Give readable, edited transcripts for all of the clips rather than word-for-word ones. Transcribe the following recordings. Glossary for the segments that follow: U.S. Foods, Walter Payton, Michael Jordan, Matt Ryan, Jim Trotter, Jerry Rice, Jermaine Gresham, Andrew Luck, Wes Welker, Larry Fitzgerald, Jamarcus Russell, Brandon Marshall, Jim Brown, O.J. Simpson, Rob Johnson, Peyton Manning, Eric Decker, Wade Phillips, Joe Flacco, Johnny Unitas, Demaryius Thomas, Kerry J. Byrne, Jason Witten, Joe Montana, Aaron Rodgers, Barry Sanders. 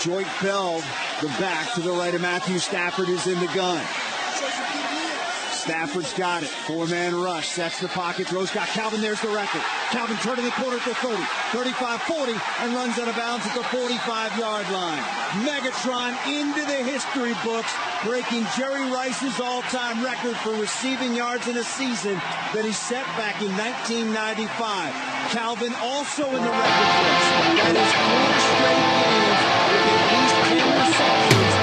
Joyke Bell, the back to the right of Matthew Stafford, is in the gun. Stafford's got it. Four-man rush. Sets the pocket. Throws. Got Calvin. There's the record. Calvin turning the corner at the 30. 35, 40, and runs out of bounds at the 45-yard line. Megatron into the history books, breaking Jerry Rice's all-time record for receiving yards in a season that he set back in 1995. Calvin also in the record books. That is 4 straight games with at least 10 receptions.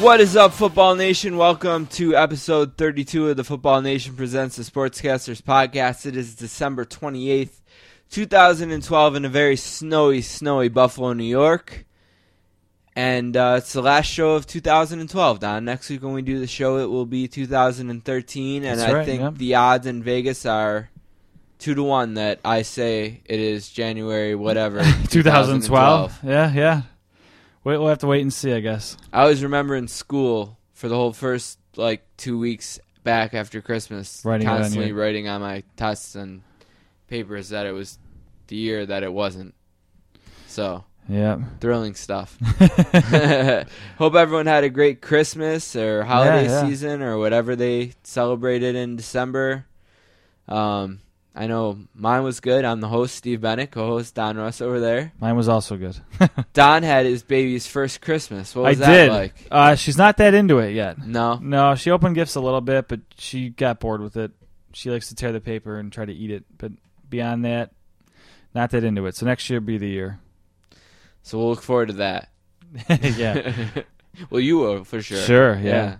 What is up, Football Nation? Welcome to episode 32 of the Football Nation Presents the Sportscasters Podcast. It is December 28th, 2012 in a very snowy Buffalo, New York. And it's the last show of 2012, Don. Next week when we do the show, it will be 2013. And that's right, I think the odds in Vegas are 2-1 that I say it is January whatever. 2012. Yeah. We'll have to wait and see, I guess. I always remember in school for the whole first, 2 weeks back after Christmas, constantly writing on my tests and papers that it was the year that it wasn't. So, yeah, thrilling stuff. Hope everyone had a great Christmas or holiday season or whatever they celebrated in December. I know mine was good. I'm the host, Steve Bennett, co-host Don Russ over there. Mine was also good. Don had his baby's first Christmas. What was that like? She's not that into it yet. No, she opened gifts a little bit, but she got bored with it. She likes to tear the paper and try to eat it. But beyond that, not that into it. So next year will be the year. So we'll look forward to that. Yeah. Well, you will for sure. Sure, yeah.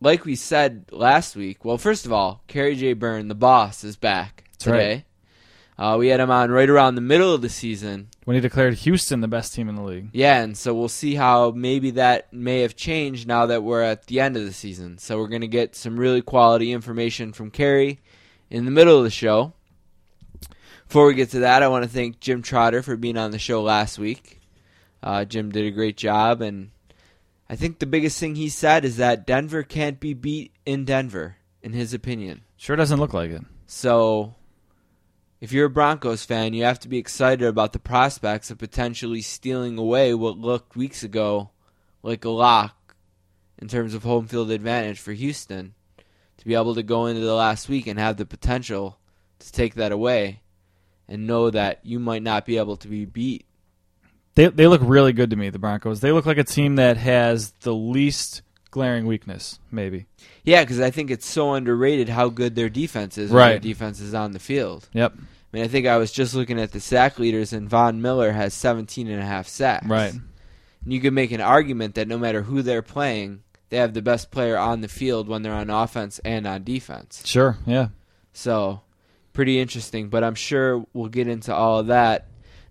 Like we said last week, well, first of all, Kerry J. Byrne, the boss, is back today. Right. We had him on right around the middle of the season when he declared Houston the best team in the league. Yeah, and so we'll see how maybe that may have changed now that we're at the end of the season. So we're going to get some really quality information from Kerry in the middle of the show. Before we get to that, I want to thank Jim Trotter for being on the show last week. Jim did a great job, and I think the biggest thing he said is that Denver can't be beat in Denver, in his opinion. Sure doesn't look like it. So, if you're a Broncos fan, you have to be excited about the prospects of potentially stealing away what looked weeks ago like a lock in terms of home field advantage for Houston, to be able to go into the last week and have the potential to take that away and know that you might not be able to be beat. They look really good to me, the Broncos. They look like a team that has the least glaring weakness, maybe. Yeah, because I think it's so underrated how good their defense is when their defense is on the field. Yep. I mean, I think I was just looking at the sack leaders, and Von Miller has 17.5 sacks. Right. And you could make an argument that no matter who they're playing, they have the best player on the field when they're on offense and on defense. Sure, yeah. So, pretty interesting, but I'm sure we'll get into all of that.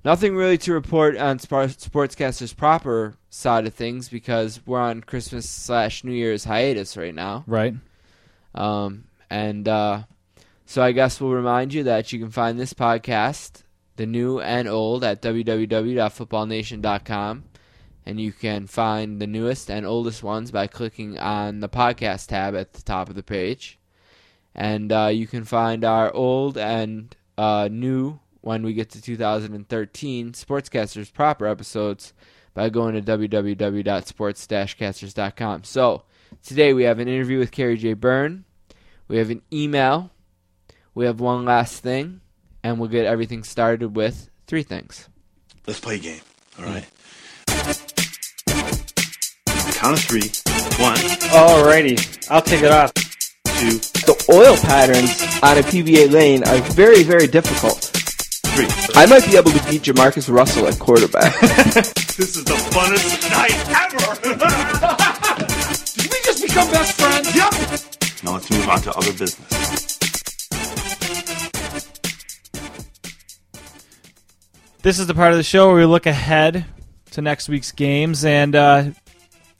Nothing really to report on Sportscaster's proper side of things because we're on Christmas/New Year's hiatus right now. Right. So I guess we'll remind you that you can find this podcast, the new and old, at www.footballnation.com. And you can find the newest and oldest ones by clicking on the podcast tab at the top of the page. And you can find our old and new, when we get to 2013, Sportscasters proper episodes by going to www.sports-casters.com. So today we have an interview with Kerry J. Byrne. We have an email. We have one last thing. And we'll get everything started with three things. Let's play a game. All right. Count of three. One. All righty. I'll take it off. Two. The oil patterns on a PVA lane are very, very difficult. I might be able to beat Jamarcus Russell at quarterback. This is the funnest night ever! Did we just become best friends? Yep! Now let's move on to other business. This is the part of the show where we look ahead to next week's games, and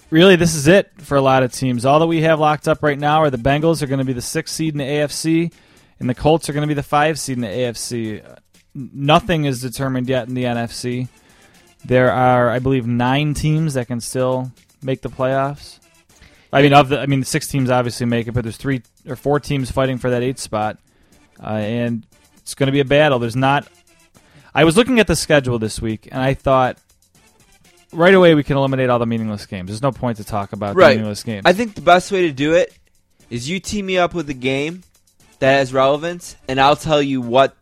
really this is it for a lot of teams. All that we have locked up right now are the Bengals are going to be the 6th seed in the AFC, and the Colts are going to be the 5th seed in the AFC. nothing is determined yet in the NFC. There are, I believe, 9 teams that can still make the playoffs. I mean, the 6 teams obviously make it, but there's 3 or 4 teams fighting for that 8th spot, and it's going to be a battle. There's not. I was looking at the schedule this week, and I thought right away we can eliminate all the meaningless games. There's no point to talk about the meaningless games. I think the best way to do it is you team me up with a game that has relevance, and I'll tell you what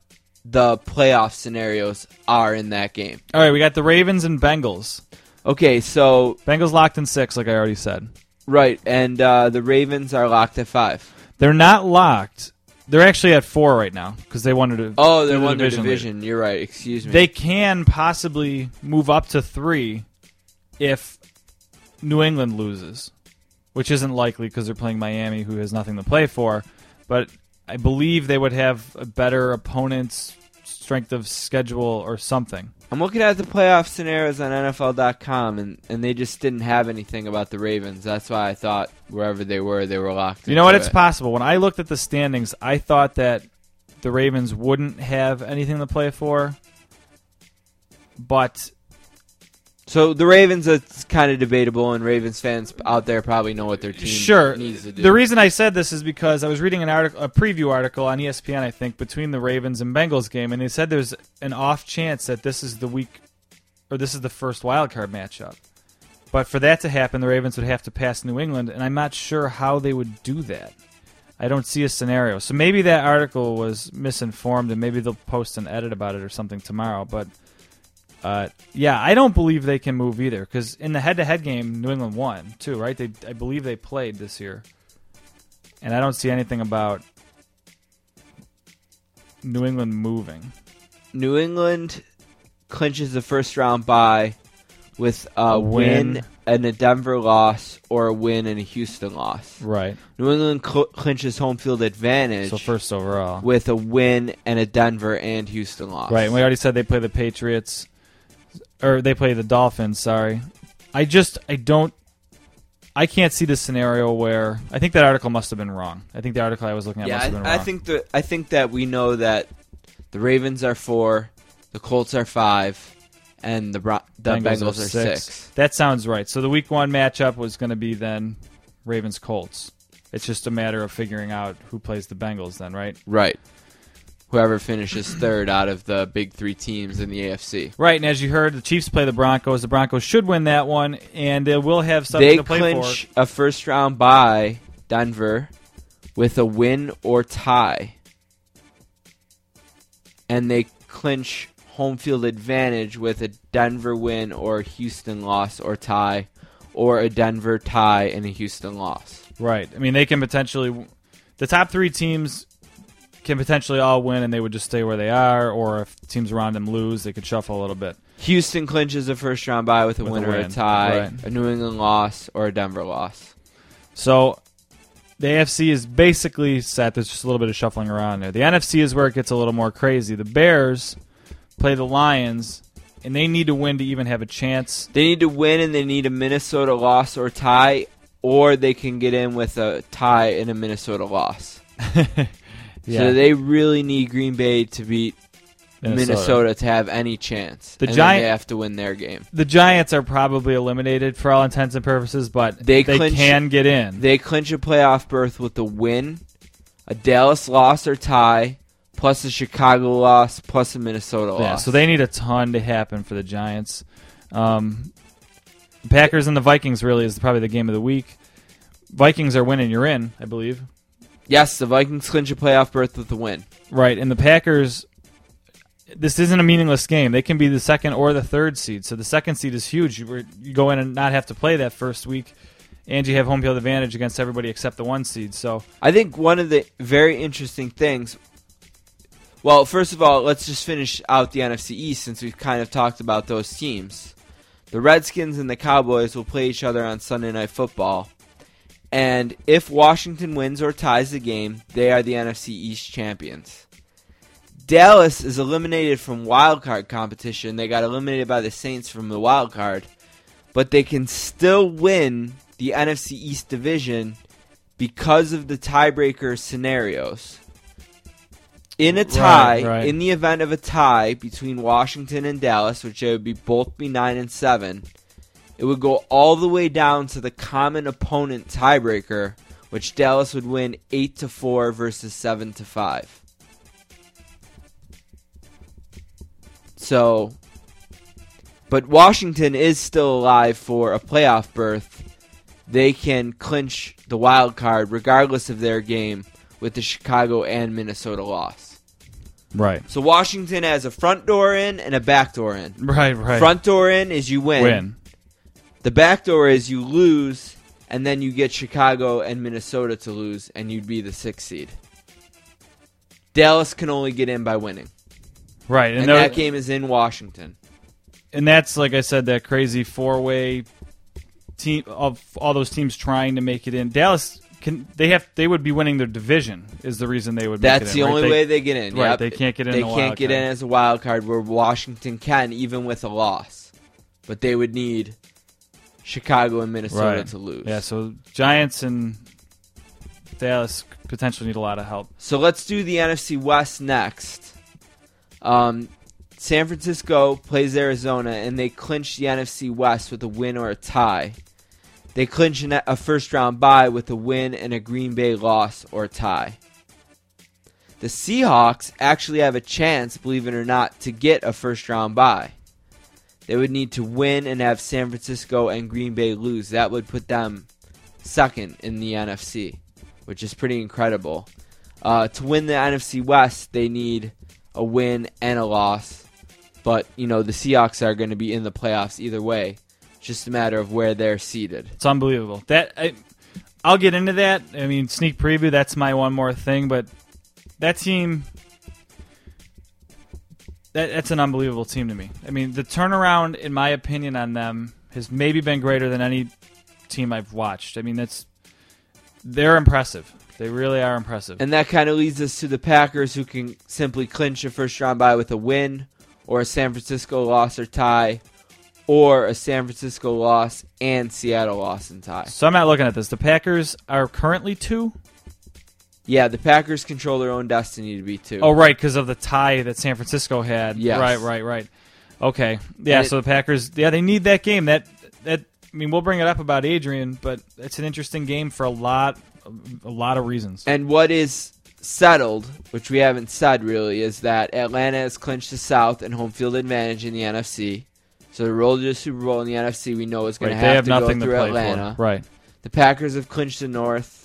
the playoff scenarios are in that game. All right, we got the Ravens and Bengals. Okay, so Bengals locked in 6, like I already said. Right, and the Ravens are locked at 5. They're not locked. They're actually at 4 right now because they wanted to. Oh, they won their division. You're right. Excuse me. They can possibly move up to 3 if New England loses, which isn't likely because they're playing Miami, who has nothing to play for. But I believe they would have a better opponent's strength of schedule or something. I'm looking at the playoff scenarios on NFL.com, and they just didn't have anything about the Ravens. That's why I thought wherever they were locked. You know what? It's possible. When I looked at the standings, I thought that the Ravens wouldn't have anything to play for. But so the Ravens, it's kind of debatable, and Ravens fans out there probably know what their team needs to do. The reason I said this is because I was reading a preview article on ESPN, I think, between the Ravens and Bengals game, and they said there's an off chance that this is the week, or this is the first wild card matchup. But for that to happen, the Ravens would have to pass New England, and I'm not sure how they would do that. I don't see a scenario. So maybe that article was misinformed, and maybe they'll post an edit about it or something tomorrow, but yeah, I don't believe they can move either because in the head-to-head game, New England won too, right? I believe they played this year, and I don't see anything about New England moving. New England clinches the first round bye with a win and a Denver loss or a win and a Houston loss. Right. New England clinches home field advantage. So first overall. With a win and a Denver and Houston loss. Right, and we already said they play the Patriots. Or they play the Dolphins, sorry. I can't see this scenario where I think that article must have been wrong. I think the article I was looking at must have been wrong. I think that we know that the Ravens are 4, the Colts are 5, and the Bengals are 6. That sounds right. So the week 1 matchup was going to be then Ravens-Colts. It's just a matter of figuring out who plays the Bengals then, right? Right. Whoever finishes 3rd out of the big 3 teams in the AFC. Right, and as you heard, the Chiefs play the Broncos. The Broncos should win that one, and they will have something to play for. They clinch a first-round bye, Denver, with a win or tie. And they clinch home field advantage with a Denver win or Houston loss or tie, or a Denver tie and a Houston loss. Right. I mean, they can potentially the top 3 teams can potentially all win, and they would just stay where they are, or if teams around them lose, they could shuffle a little bit. Houston clinches a first-round bye with a win or a tie, right. A New England loss, or a Denver loss. So the AFC is basically set. There's just a little bit of shuffling around there. The NFC is where it gets a little more crazy. The Bears play the Lions, and they need to win to even have a chance. They need to win, and they need a Minnesota loss or tie, or they can get in with a tie and a Minnesota loss. Yeah. So they really need Green Bay to beat Minnesota to have any chance. They have to win their game. The Giants are probably eliminated for all intents and purposes, but they can get in. They clinch a playoff berth with a win, a Dallas loss or tie, plus a Chicago loss, plus a Minnesota loss. So they need a ton to happen for the Giants. Packers and the Vikings really is probably the game of the week. Vikings are winning, you're in, I believe. Yes, the Vikings clinch a playoff berth with the win. Right, and the Packers, this isn't a meaningless game. They can be the 2nd or the 3rd seed. So the 2nd seed is huge. You go in and not have to play that first week, and you have home field advantage against everybody except the 1 seed. So I think one of the very interesting things, well, first of all, let's just finish out the NFC East since we've kind of talked about those teams. The Redskins and the Cowboys will play each other on Sunday Night Football. And if Washington wins or ties the game, they are the NFC East champions. Dallas is eliminated from wildcard competition. They got eliminated by the Saints from the wildcard. But they can still win the NFC East division because of the tiebreaker scenarios. in a tie, right. In the event of a tie between Washington and Dallas, which they would be both be 9-7, it would go all the way down to the common opponent tiebreaker, which Dallas would win 8-4 versus 7-5. So, but Washington is still alive for a playoff berth. They can clinch the wild card regardless of their game with the Chicago and Minnesota loss. Right. So Washington has a front door in and a back door in. Right. Front door in is you win. The back door is you lose, and then you get Chicago and Minnesota to lose, and you'd be the 6th seed. Dallas can only get in by winning. Right. And that game is in Washington. And that's, like I said, that crazy four-way team of all those teams trying to make it in. Dallas, they would be winning their division is the reason they would make it in. That's the only way they get in. Right, yep. They can't get in as a wild card. They can't get in as a wild card, where Washington can, even with a loss. But they would need Chicago and Minnesota to lose. Yeah, so Giants and Dallas potentially need a lot of help. So let's do the NFC West next. San Francisco plays Arizona, and they clinch the NFC West with a win or a tie. They clinch a first-round bye with a win and a Green Bay loss or tie. The Seahawks actually have a chance, believe it or not, to get a first-round bye. They would need to win and have San Francisco and Green Bay lose. That would put them second in the NFC, which is pretty incredible. To win the NFC West, they need a win and a loss. But, you know, the Seahawks are going to be in the playoffs either way. It's just a matter of where they're seated. It's unbelievable. I'll get into that. I mean, sneak preview, that's my one more thing. But that team, that's an unbelievable team to me. I mean, the turnaround, in my opinion, on them has maybe been greater than any team I've watched. I mean, they're impressive. They really are impressive. And that kind of leads us to the Packers, who can simply clinch a first-round bye with a win, or a San Francisco loss or tie, or a San Francisco loss and Seattle loss and tie. So I'm not looking at this. The Packers are currently 2? Yeah, the Packers control their own destiny to be 2. Oh, right, because of the tie that San Francisco had. Yes. Right. Okay. Yeah, so the Packers, they need that game. I mean, we'll bring it up about Adrian, but it's an interesting game for a lot of reasons. And what is settled, which we haven't said really, is that Atlanta has clinched the South and home field advantage in the NFC. So the road to the Super Bowl in the NFC we know is going to have to go through Atlanta. Right. The Packers have clinched the North.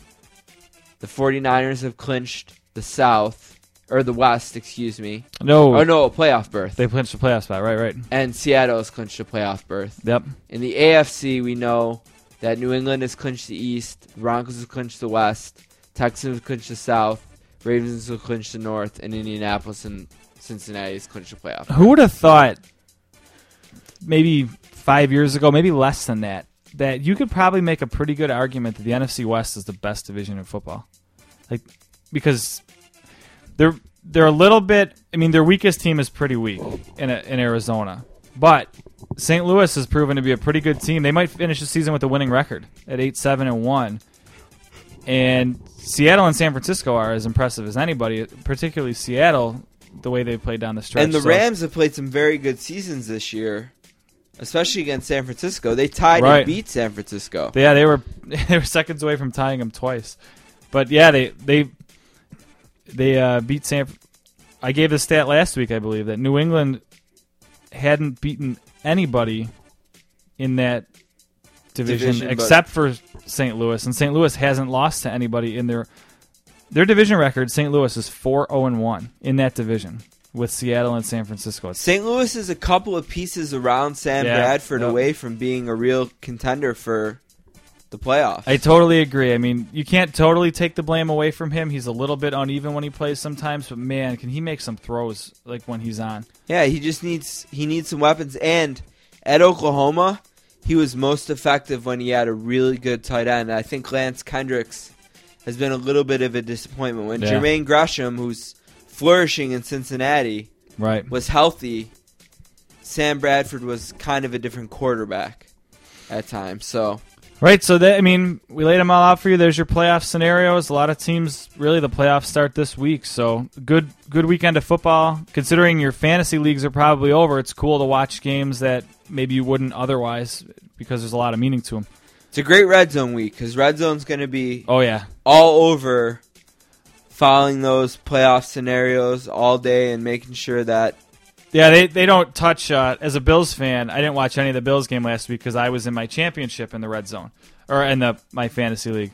The 49ers have clinched the South, or the West, excuse me. No, a playoff berth. They clinched a playoff spot, right. And Seattle has clinched a playoff berth. Yep. In the AFC we know that New England has clinched the East, the Broncos have clinched the West, Texans have clinched the South, Ravens have clinched the North, and Indianapolis and Cincinnati has clinched the playoff. Who would have thought maybe 5 years ago, maybe less than that you could probably make a pretty good argument that the NFC West is the best division in football? Like, because they're a little bit, I mean, their weakest team is pretty weak in Arizona. But St. Louis has proven to be a pretty good team. They might finish the season with a winning record at 8-7-1. And Seattle and San Francisco are as impressive as anybody, particularly Seattle, the way they played down the stretch. And the Rams have played some very good seasons this year, especially against San Francisco. They tied and beat San Francisco. Yeah, they were seconds away from tying them twice. But yeah, they beat San. I gave the stat last week, I believe, that New England hadn't beaten anybody in that division except for St. Louis, and St. Louis hasn't lost to anybody in their division record. St. Louis is 4-0-1 in that division with Seattle and San Francisco. St. Louis is a couple of pieces around Sam Bradford away from being a real contender for the playoffs. I totally agree. I mean, you can't totally take the blame away from him. He's a little bit uneven when he plays sometimes, but man, can he make some throws like when he's on? Yeah, he needs some weapons. And at Oklahoma, he was most effective when he had a really good tight end. I think Lance Kendricks has been a little bit of a disappointment. When Jermaine Gresham, who's flourishing in Cincinnati, was healthy, Sam Bradford was kind of a different quarterback at times. So Right, so I mean, we laid them all out for you. There's your playoff scenarios. A lot of teams, really, the playoffs start this week. So good weekend of football. Considering your fantasy leagues are probably over, it's cool to watch games that maybe you wouldn't otherwise because there's a lot of meaning to them. It's a great red zone week because red zone's going to be all over following those playoff scenarios all day and making sure that they don't touch. As a Bills fan, I didn't watch any of the Bills game last week because I was in my championship in the red zone, or in my fantasy league.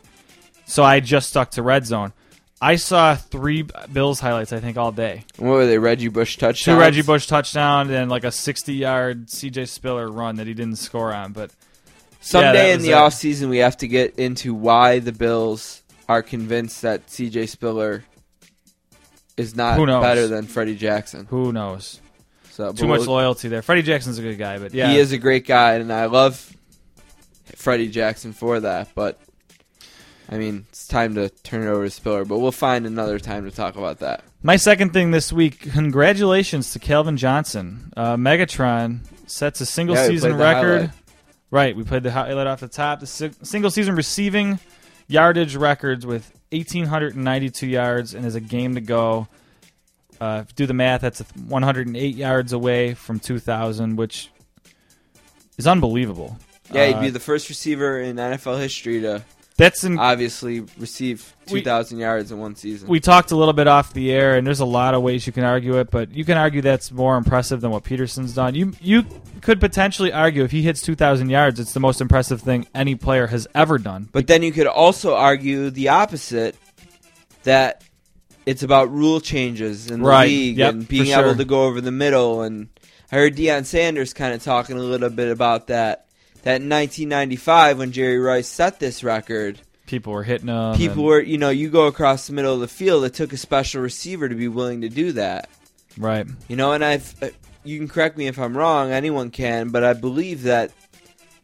So I just stuck to red zone. I saw 3 Bills highlights, I think, all day. What were they, Reggie Bush touchdowns? 2 Reggie Bush touchdowns and like a 60-yard C.J. Spiller run that he didn't score on. But someday in the offseason, we have to get into why the Bills are convinced that C.J. Spiller is not better than Freddie Jackson. Who knows? So, too much loyalty there. Freddie Jackson's a good guy, but yeah. He is a great guy, and I love Freddie Jackson for that. But, I mean, it's time to turn it over to Spiller, but we'll find another time to talk about that. My second thing this week, congratulations to Calvin Johnson. Megatron sets a single-season record. Highlight. Right, we played the highlight off the top. The single-season receiving yardage records with 1,892 yards, and is a game to go. If you do the math, that's 108 yards away from 2,000, which is unbelievable. Yeah, he'd be the first receiver in NFL history to obviously receive 2,000 yards in one season. We talked a little bit off the air, and there's a lot of ways you can argue it, but you can argue that's more impressive than what Peterson's done. You could potentially argue if he hits 2,000 yards, it's the most impressive thing any player has ever done. But then you could also argue the opposite, that it's about rule changes in the league and being able to go over the middle. And I heard Deion Sanders kind of talking a little bit about that. That in 1995, when Jerry Rice set this record, people were hitting him. People were, you go across the middle of the field. It took a special receiver to be willing to do that. Right. And you can correct me if I'm wrong. Anyone can, but I believe that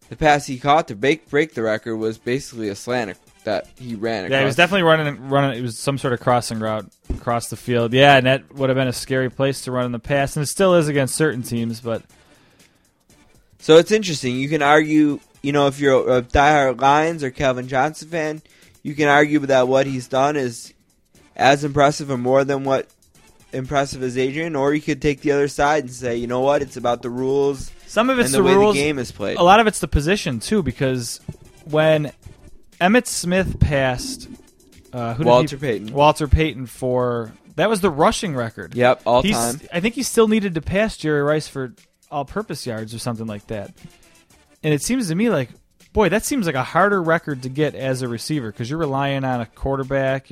the pass he caught to break the record was basically a slant that he ran across. Yeah, he was definitely running. It was some sort of crossing route across the field. Yeah, and that would have been a scary place to run in the past, and it still is against certain teams. But so it's interesting. You can argue, if you're a diehard Lions or Calvin Johnson fan, you can argue that what he's done is as impressive or more than what impressive as Adrian, or you could take the other side and say, you know what, it's about the rules. Some of it's and the way rules. The game is played. A lot of it's the position too, because when Emmitt Smith passed Walter Payton for that was the rushing record. Yep, all time. I think he still needed to pass Jerry Rice for all-purpose yards or something like that. And it seems to me like, boy, that seems like a harder record to get as a receiver because you're relying on a quarterback.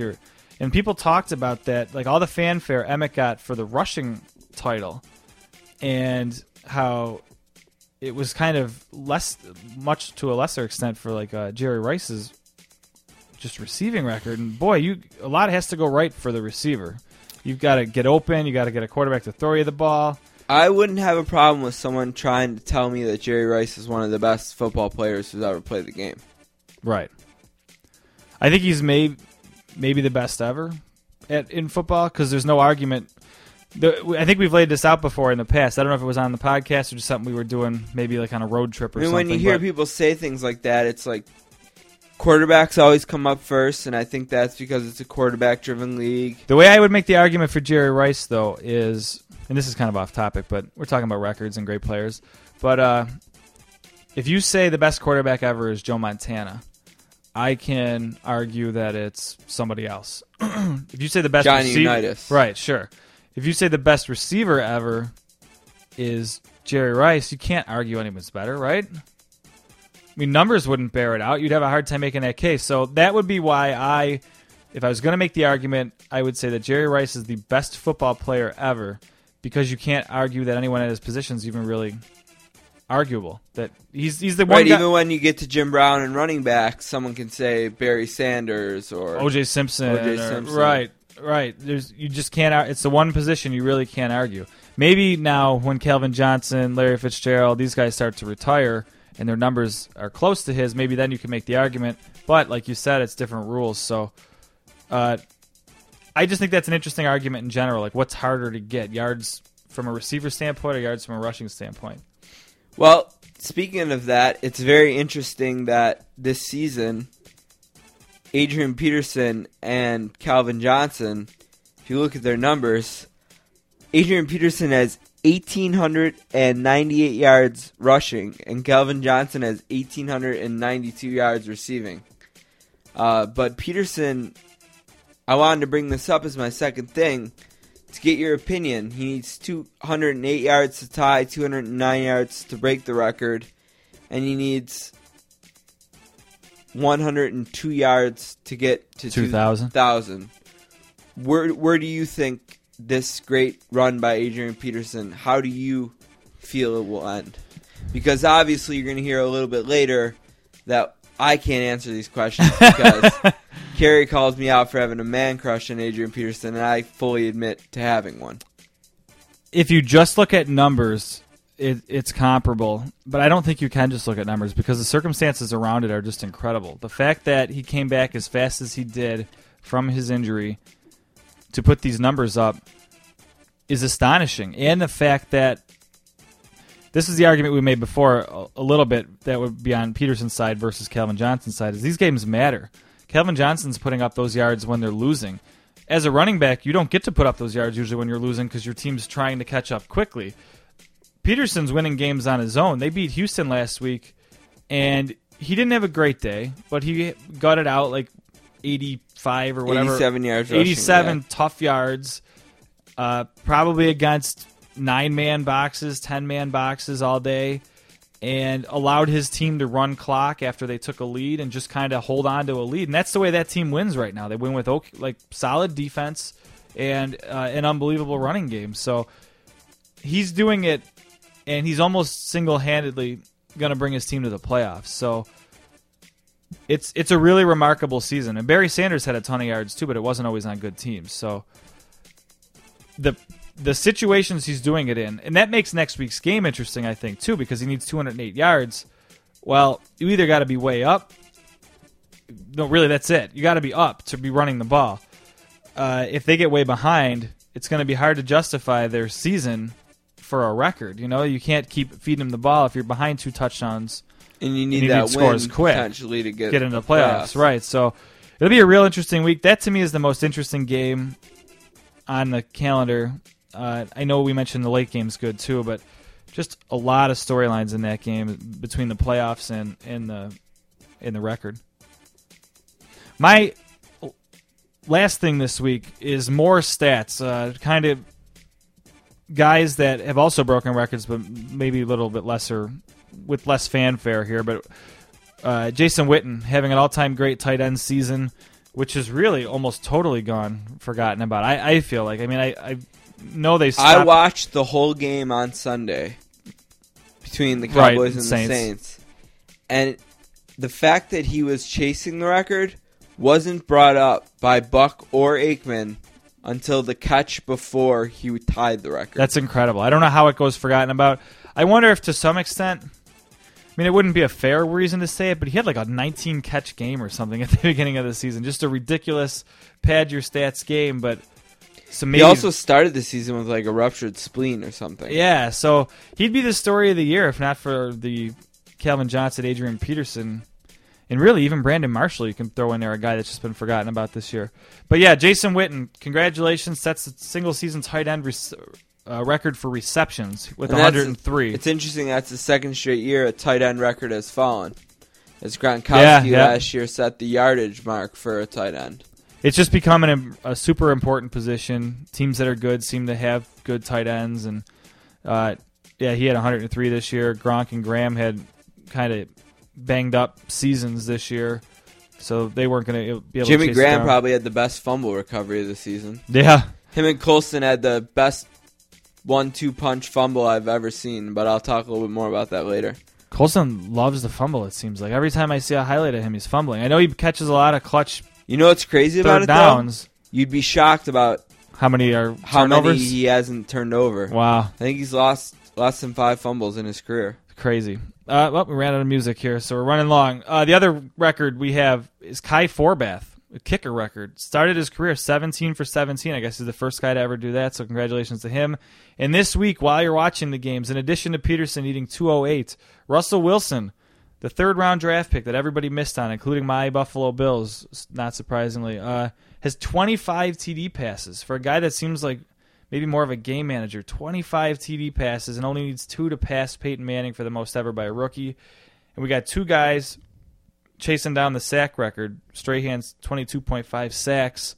And people talked about that, like all the fanfare Emmitt got for the rushing title, and how it was kind of much to a lesser extent for like Jerry Rice's just receiving record. And boy, a lot has to go right for the receiver. You've got to get open. You got to get a quarterback to throw you the ball. I wouldn't have a problem with someone trying to tell me that Jerry Rice is one of the best football players who's ever played the game. Right. I think he's maybe the best ever in football because there's no argument. I think we've laid this out before in the past. I don't know if it was on the podcast or just something we were doing maybe like on a road trip or something. When you hear people say things like that, it's like quarterbacks always come up first, and I think that's because it's a quarterback-driven league. The way I would make the argument for Jerry Rice, though, is, and this is kind of off topic, but we're talking about records and great players, but if you say the best quarterback ever is Joe Montana, I can argue that it's somebody else. If you say the best Johnny Unitas. Right, sure. If you say the best receiver ever is Jerry Rice, you can't argue anyone's better, right? I mean, numbers wouldn't bear it out. You'd have a hard time making that case. So that would be why if I was going to make the argument, I would say that Jerry Rice is the best football player ever because you can't argue that anyone at his position is even really arguable. That he's the one guy. Even when you get to Jim Brown and running back, someone can say Barry Sanders or O.J. Simpson. Right. Right, you just can't. It's the one position you really can't argue. Maybe now when Calvin Johnson, Larry Fitzgerald, these guys start to retire and their numbers are close to his, maybe then you can make the argument. But like you said, it's different rules. So I just think that's an interesting argument in general. Like, what's harder to get, yards from a receiver standpoint or yards from a rushing standpoint? Well, Speaking of that, it's very interesting that this season, Adrian Peterson and Calvin Johnson, if you look at their numbers, Adrian Peterson has 1,898 yards rushing, and Calvin Johnson has 1,892 yards receiving. But Peterson, I wanted to bring this up as my second thing, to get your opinion. He needs 208 yards to tie, 209 yards to break the record, and he needs 102 yards to get to 2,000. Where do you think this great run by Adrian Peterson, how do you feel it will end? Because obviously you're going to hear a little bit later that I can't answer these questions because Kerry calls me out for having a man crush on Adrian Peterson, and I fully admit to having one. If you just look at numbers, it's comparable, but I don't think you can just look at numbers because the circumstances around it are just incredible. The fact that he came back as fast as he did from his injury to put these numbers up is astonishing. And the fact that this is the argument we made before a little bit that would be on Peterson's side versus Calvin Johnson's side is these games matter. Calvin Johnson's putting up those yards when they're losing. As a running back, you don't get to put up those yards usually when you're losing because your team's trying to catch up quickly. Peterson's winning games on his own. They beat Houston last week, and he didn't have a great day, but he gutted out like 85 or whatever. 87 yards. 87 rushing, yeah. Tough yards, probably against 9-man boxes, 10-man boxes all day, and allowed his team to run clock after they took a lead and just kind of hold on to a lead. And that's the way that team wins right now. They win with like solid defense and an unbelievable running game. So he's doing it, and he's almost single-handedly going to bring his team to the playoffs. So it's a really remarkable season. And Barry Sanders had a ton of yards too, but it wasn't always on good teams. So the situations he's doing it in, and that makes next week's game interesting, I think, too, because he needs 208 yards. Well, you either got to be way up. No, really, that's it. You got to be up to be running the ball. If they get way behind, it's going to be hard to justify their season for a record. You know, you can't keep feeding them the ball if you're behind 2 touchdowns. And you need that scores win quick potentially to get into the playoffs. Right, so it'll be a real interesting week. That, to me, is the most interesting game on the calendar. I know we mentioned the late game's good, too, but just a lot of storylines in that game between the playoffs and the record. My last thing this week is more stats, kind of guys that have also broken records, but maybe a little bit lesser, with less fanfare here. But Jason Witten having an all-time great tight end season, which is really almost totally forgotten about. I feel like, I know they stopped. I watched the whole game on Sunday between the Cowboys and the Saints. And the fact that he was chasing the record wasn't brought up by Buck or Aikman until the catch before he tied the record. That's incredible. I don't know how it goes forgotten about. I wonder if to some extent, it wouldn't be a fair reason to say it, but he had like a 19-catch game or something at the beginning of the season. Just a ridiculous pad-your-stats game, but he also started the season with like a ruptured spleen or something. Yeah, so he'd be the story of the year if not for the Calvin Johnson, Adrian Peterson, and really even Brandon Marshall you can throw in there, a guy that's just been forgotten about this year. But yeah, Jason Witten, congratulations, sets a single-season tight end record for receptions with 103. It's interesting, that's the second straight year a tight end record has fallen, as Gronkowski last year set the yardage mark for a tight end. It's just becoming a super important position. Teams that are good seem to have good tight ends, and he had 103 this year. Gronk and Graham had kind of banged up seasons this year, so they weren't going to be able to chase Graham down. Probably had the best fumble recovery of the season. Yeah. Him and Colston had the best 1-2 punch fumble I've ever seen, but I'll talk a little bit more about that later. Colston loves to fumble, it seems like. Every time I see a highlight of him, he's fumbling. I know he catches a lot of clutch. You know what's crazy about it, downs. Though? You'd be shocked about how many he hasn't turned over. Wow. I think he's lost less than 5 fumbles in his career. Crazy. Well, we ran out of music here, so we're running long. The other record we have is Kai Forbath, kicker record. Started his career 17 for 17. I guess he's the first guy to ever do that, so congratulations to him. And this week, while you're watching the games, in addition to Peterson eating 208, Russell Wilson, the third-round draft pick that everybody missed on, including my Buffalo Bills, not surprisingly, has 25 TD passes. For a guy that seems like maybe more of a game manager, 25 TD passes and only needs 2 to pass Peyton Manning for the most ever by a rookie. And we got two guys chasing down the sack record. Strahan's 22.5 sacks.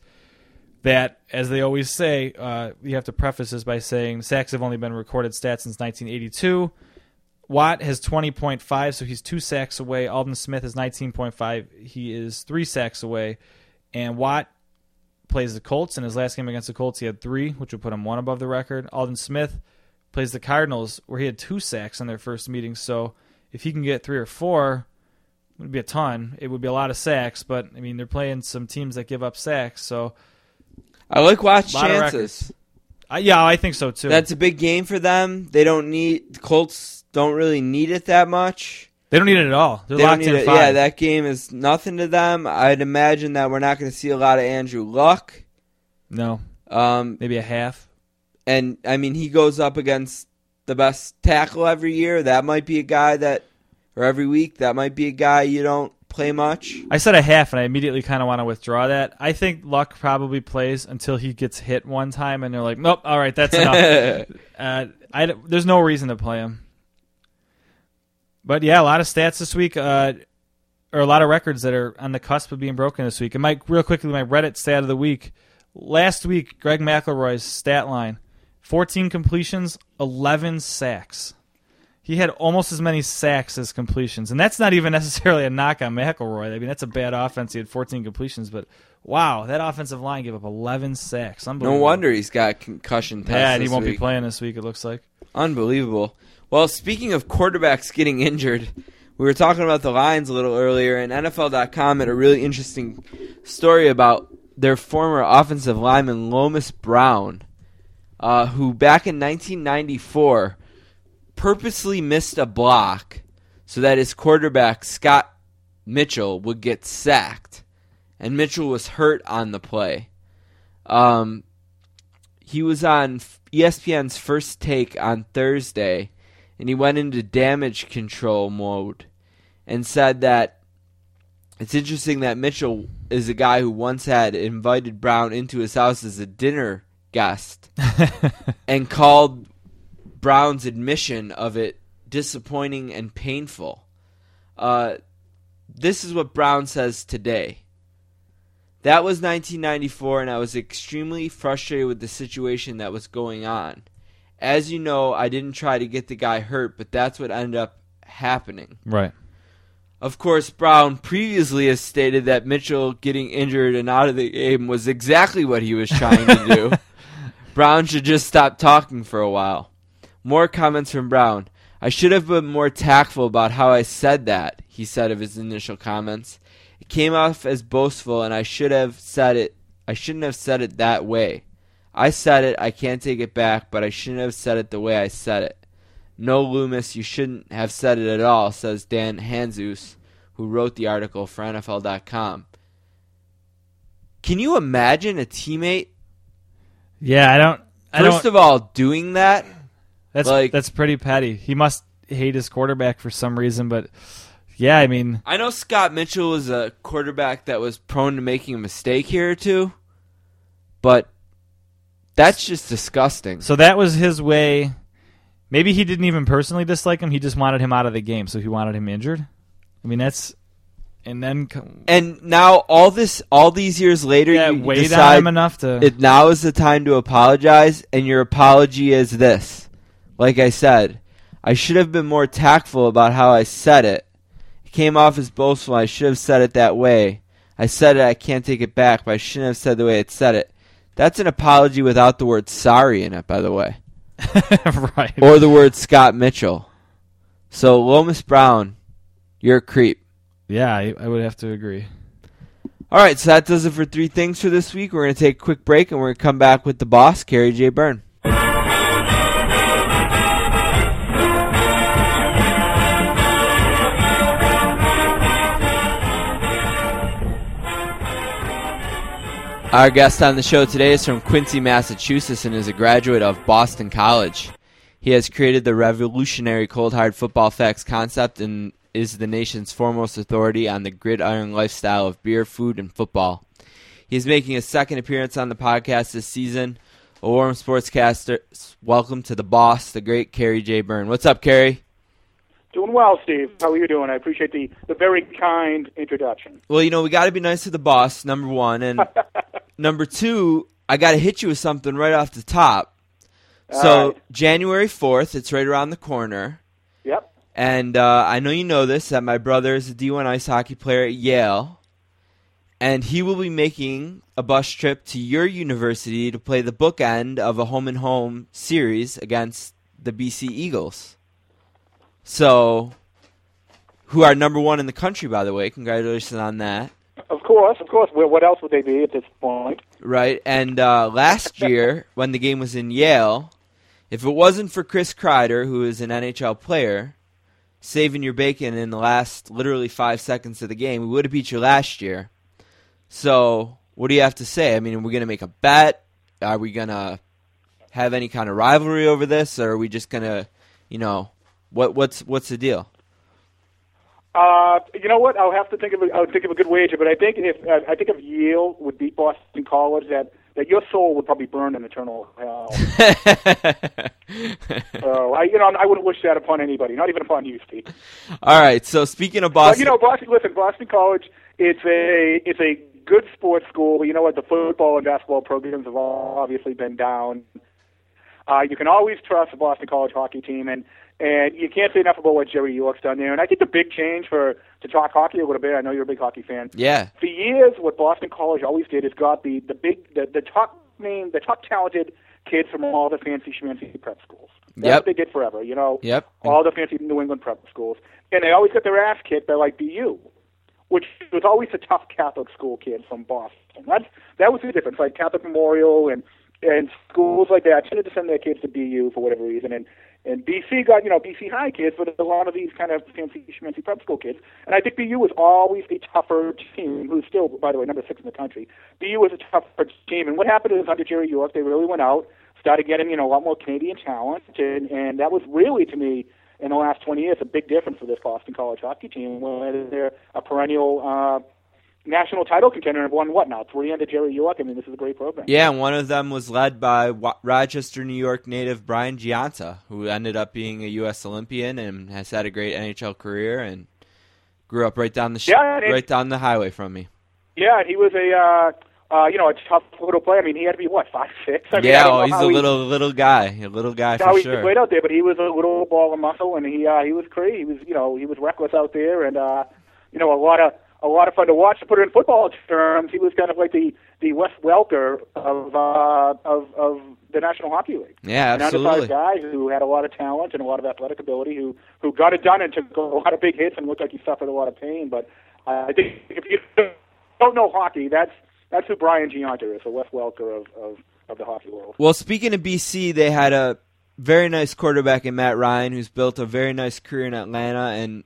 That, as they always say, you have to preface this by saying sacks have only been recorded stats since 1982. Watt has 20.5, so he's 2 sacks away. Alden Smith is 19.5. He is 3 sacks away. And Watt plays the Colts. In his last game against the Colts, he had 3, which would put him 1 above the record. Alden Smith plays the Cardinals, where he had 2 sacks in their first meeting. So if he can get 3 or 4, it would be a ton. It would be a lot of sacks, but, I mean, they're playing some teams that give up sacks. So I like Watt's chances. Yeah, I think so, too. That's a big game for them. They don't need – the Colts don't really need it that much. They don't need it at all. They're locked in 5. Yeah, that game is nothing to them. I'd imagine that we're not going to see a lot of Andrew Luck. No. Maybe a half. And, I mean, he goes up against the best tackle every year. That might be a guy that – or every week, that might be a guy you don't play much. I said a half, and I immediately kind of want to withdraw that. I think Luck probably plays until he gets hit one time, and they're like, nope, all right, that's enough. There's no reason to play him. But, yeah, a lot of stats this week, or a lot of records that are on the cusp of being broken this week. And real quickly, my Reddit stat of the week. Last week, Greg McElroy's stat line, 14 completions, 11 sacks. He had almost as many sacks as completions. And that's not even necessarily a knock on McElroy. I mean, that's a bad offense. He had 14 completions, but wow, that offensive line gave up 11 sacks. Unbelievable. No wonder he's got concussion tests. Yeah, and he won't be playing this week, it looks like. Unbelievable. Well, speaking of quarterbacks getting injured, we were talking about the Lions a little earlier, and NFL.com had a really interesting story about their former offensive lineman, Lomas Brown, who back in 1994 purposely missed a block so that his quarterback, Scott Mitchell, would get sacked, and Mitchell was hurt on the play. He was on ESPN's First Take on Thursday, and he went into damage control mode and said that it's interesting that Mitchell is a guy who once had invited Brown into his house as a dinner guest and called Brown's admission of it disappointing and painful. This is what Brown says today. That was 1994, and I was extremely frustrated with the situation that was going on. As you know, I didn't try to get the guy hurt, but that's what ended up happening. Right. Of course, Brown previously has stated that Mitchell getting injured and out of the game was exactly what he was trying to do. Brown should just stop talking for a while. More comments from Brown. I should have been more tactful about how I said that, he said of his initial comments. It came off as boastful, and I shouldn't have said it that way. I said it, I can't take it back, but I shouldn't have said it the way I said it. No, Loomis, you shouldn't have said it at all, says Dan Hanzus, who wrote the article for NFL.com. Can you imagine a teammate? Yeah, First of all, doing that? That's pretty petty. He must hate his quarterback for some reason, but yeah, I mean, I know Scott Mitchell was a quarterback that was prone to making a mistake here or two, but that's just disgusting. So that was his way. Maybe he didn't even personally dislike him. He just wanted him out of the game, so he wanted him injured. I mean, that's and now all these years later, you weighed decide on him enough to. Now is the time to apologize, and your apology is this. Like I said, I should have been more tactful about how I said it. It came off as boastful. I should have said it that way. I said it. I can't take it back, but I shouldn't have said the way I said it. That's an apology without the word sorry in it, by the way. Right. Or the word Scott Mitchell. So, Lomas Brown, you're a creep. Yeah, I would have to agree. All right, so that does it for three things for this week. We're going to take a quick break, and we're going to come back with the boss, Kerry J. Byrne. Our guest on the show today is from Quincy, Massachusetts, and is a graduate of Boston College. He has created the revolutionary cold hard football facts concept and is the nation's foremost authority on the gridiron lifestyle of beer, food, and football. He is making a second appearance on the podcast this season. A warm sportscaster, welcome to the boss, the great Kerry J. Byrne. What's up, Kerry? Doing well, Steve. How are you doing? I appreciate the very kind introduction. Well, you know, we got to be nice to the boss, number one. And number two, I got to hit you with something right off the top. So January 4th, it's right around the corner. Yep. And I know you know this, that my brother is a D1 ice hockey player at Yale. And he will be making a bus trip to your university to play the bookend of a home-and-home series against the BC Eagles. So, who are number one in the country, by the way. Congratulations on that. Of course. Well, what else would they be at this point? Right. And last year, when the game was in Yale, if it wasn't for Chris Kreider, who is an NHL player, saving your bacon in the last literally 5 seconds of the game, we would have beat you last year. So, what do you have to say? I mean, are we going to make a bet? Are we going to have any kind of rivalry over this? Or are we just going to, you know, what's the deal? You know what? I'll have to think of a good wager. But I think if Yale would beat Boston College, that your soul would probably burn in eternal hell. So, I wouldn't wish that upon anybody, not even upon you, Steve. All right. So, speaking of Boston, but, Boston College, it's a good sports school. You know what? The football and basketball programs have obviously been down. You can always trust the Boston College hockey team, and you can't say enough about what Jerry York's done there. And I think the big change to talk hockey a little bit. I know you're a big hockey fan. Yeah. For years, what Boston College always did is got the top talented kids from all the fancy schmancy prep schools. That's what they did forever. You know. Yep. All the fancy New England prep schools, and they always got their ass kicked by like BU. Which was always a tough Catholic school kid from Boston. That was the difference. Like Catholic Memorial and schools like that tended to send their kids to BU for whatever reason. And BC got, BC High kids, but a lot of these kind of fancy schmancy prep school kids. And I think BU was always a tougher team, who's still, by the way, number 6 in the country. BU was a tougher team. And what happened is under Jerry York, they really went out, started getting, a lot more Canadian talent. And that was really, to me, in the last 20 years, a big difference for this Boston College hockey team, where they're a perennial national title contender and won, what now, 3 under Jerry York? I mean, this is a great program. Yeah, and one of them was led by Rochester, New York native Brian Gionta, who ended up being a U.S. Olympian and has had a great NHL career and grew up right down the down the highway from me. Yeah, and he was a tough little player. I mean, he had to be, 5'6"? He's a little guy for sure. How he played out there, but he was a little ball of muscle, and he was crazy. He was, he was reckless out there, and a lot of fun to watch. To put it in football terms, he was kind of like the Wes Welker of the National Hockey League. Yeah, absolutely. An undersized guy who had a lot of talent and a lot of athletic ability, who got it done and took a lot of big hits and looked like he suffered a lot of pain. But I think if you don't know hockey, that's who Brian Gionta is, the Wes Welker of the hockey world. Well, speaking of BC, they had a very nice quarterback in Matt Ryan, who's built a very nice career in Atlanta, and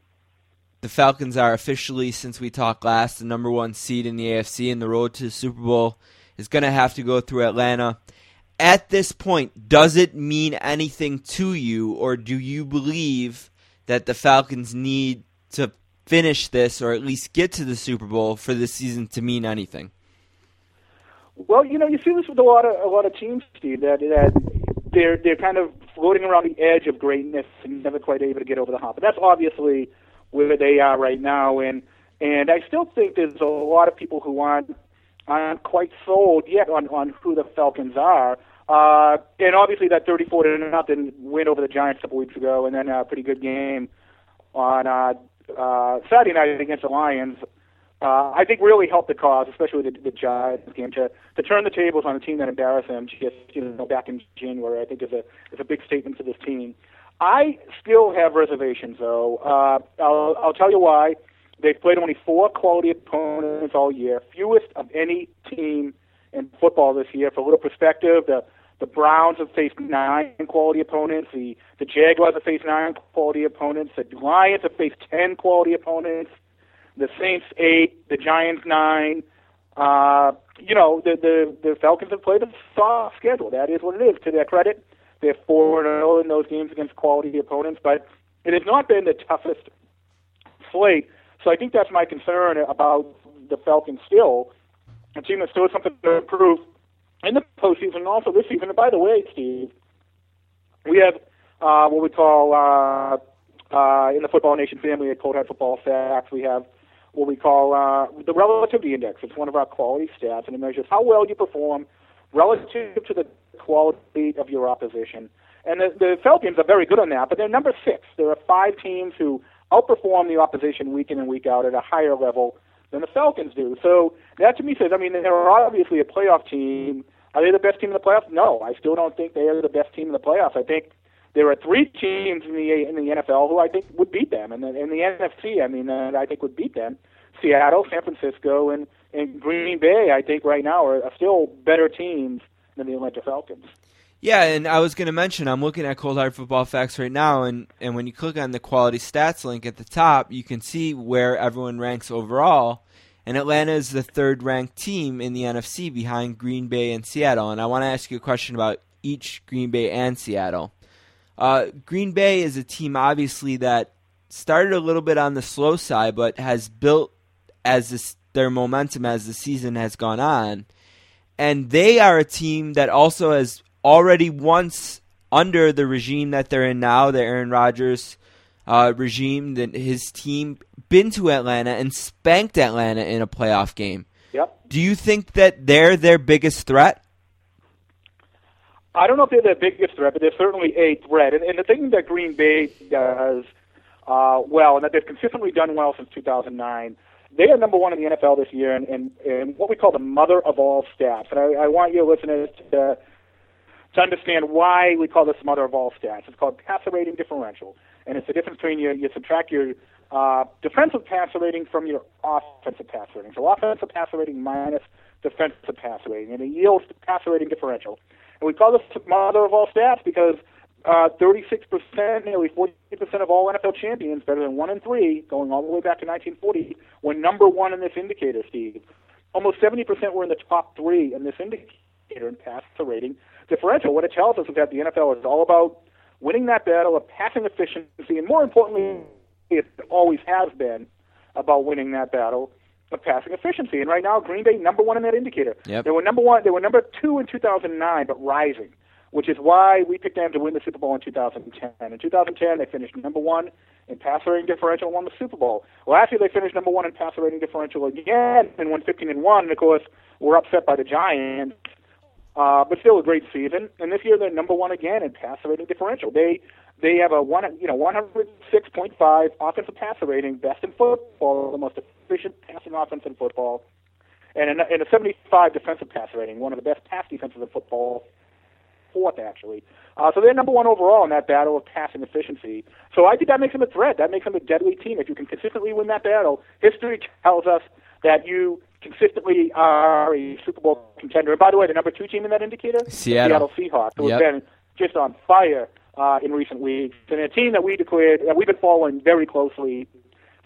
the Falcons are officially, since we talked last, the number 1 seed in the AFC, and the road to the Super Bowl is going to have to go through Atlanta. At this point, does it mean anything to you, or do you believe that the Falcons need to finish this or at least get to the Super Bowl for this season to mean anything? Well, you see this with a lot of teams, Steve, that they're kind of floating around the edge of greatness and never quite able to get over the hump. But that's obviously where they are right now, and I still think there's a lot of people who aren't quite sold yet on who the Falcons are. And obviously that 34-0 win over the Giants a couple weeks ago, and then a pretty good game on Saturday night against the Lions, I think really helped the cause, especially with the Giants game, to turn the tables on a team that embarrassed them just back in January. I think is a big statement for this team. I still have reservations, though. I'll tell you why. They've played only 4 quality opponents all year, fewest of any team in football this year. For a little perspective, the Browns have faced 9 quality opponents. The Jaguars have faced 9 quality opponents. The Lions have faced 10 quality opponents. The Saints 8, the Giants 9, you know, the Falcons have played a soft schedule. That is what it is. To their credit, they're 4-0 in those games against quality opponents, but it has not been the toughest slate. So I think that's my concern about the Falcons still. A team that still has something to improve in the postseason and also this season. And by the way, Steve, we have what we call in the Football Nation family at Cold Hard Football Facts, we have what we call the Relativity Index. It's one of our quality stats, and it measures how well you perform relative to the quality of your opposition. And the Falcons are very good on that, but they're number 6. There are 5 teams who outperform the opposition week in and week out at a higher level than the Falcons do. So that to me says, I mean, they're obviously a playoff team. Are they the best team in the playoffs? No, I still don't think they are the best team in the playoffs. I think there are 3 teams in the NFL who I think would beat them, and in the NFC, I mean, I think would beat them. Seattle, San Francisco, and Green Bay, I think right now are still better teams than the Atlanta Falcons. Yeah, and I was going to mention, I'm looking at Cold Hard Football Facts right now, and when you click on the quality stats link at the top, you can see where everyone ranks overall, and Atlanta is the 3rd-ranked team in the NFC behind Green Bay and Seattle, and I want to ask you a question about each Green Bay and Seattle. Green Bay is a team, obviously, that started a little bit on the slow side, but has built as their momentum as the season has gone on, and they are a team that also has already once under the regime that they're in now, the Aaron Rodgers regime, that his team been to Atlanta and spanked Atlanta in a playoff game. Yep. Do you think that they're their biggest threat? I don't know if they're their biggest threat, but they're certainly a threat. And the thing that Green Bay does well, and that they've consistently done well since 2009, they are number 1 in the NFL this year and what we call the mother of all stats. And I want your listeners to understand why we call this mother of all stats. It's called passer rating differential, and it's the difference between you subtract your defensive passer rating from your offensive passer rating. So offensive passer rating minus defensive passer rating, and it yields the passer rating differential. And we call this the mother of all stats because 36%, nearly 40% of all NFL champions, better than 1 in 3, going all the way back to 1940, were number 1 in this indicator, Steve. Almost 70% were in the top 3 in this indicator and passer rating differential. What it tells us is that the NFL is all about winning that battle of passing efficiency, and more importantly, it always has been about winning that battle of passing efficiency. And right now, Green Bay number 1 in that indicator. Yep. They were number 2 in 2009, but rising, which is why we picked them to win the Super Bowl in 2010. In 2010, they finished number 1 in passer rating differential and won the Super Bowl. Well, actually, they finished number 1 in passer rating differential again and won 15-1, and of course, were upset by the Giants. But still a great season. And this year they're number 1 again in passer rating differential. They have a 106.5 offensive passer rating, best in football, the most efficient passing offense in football, and a 75 defensive passer rating, one of the best pass defenses in football, 4th actually. So they're number 1 overall in that battle of passing efficiency. So I think that makes them a threat. That makes them a deadly team. If you can consistently win that battle, history tells us that you consistently are a Super Bowl contender. And by the way, the number 2 team in that indicator, Seattle Seahawks, who have been just on fire in recent weeks, and a team that we declared that we've been following very closely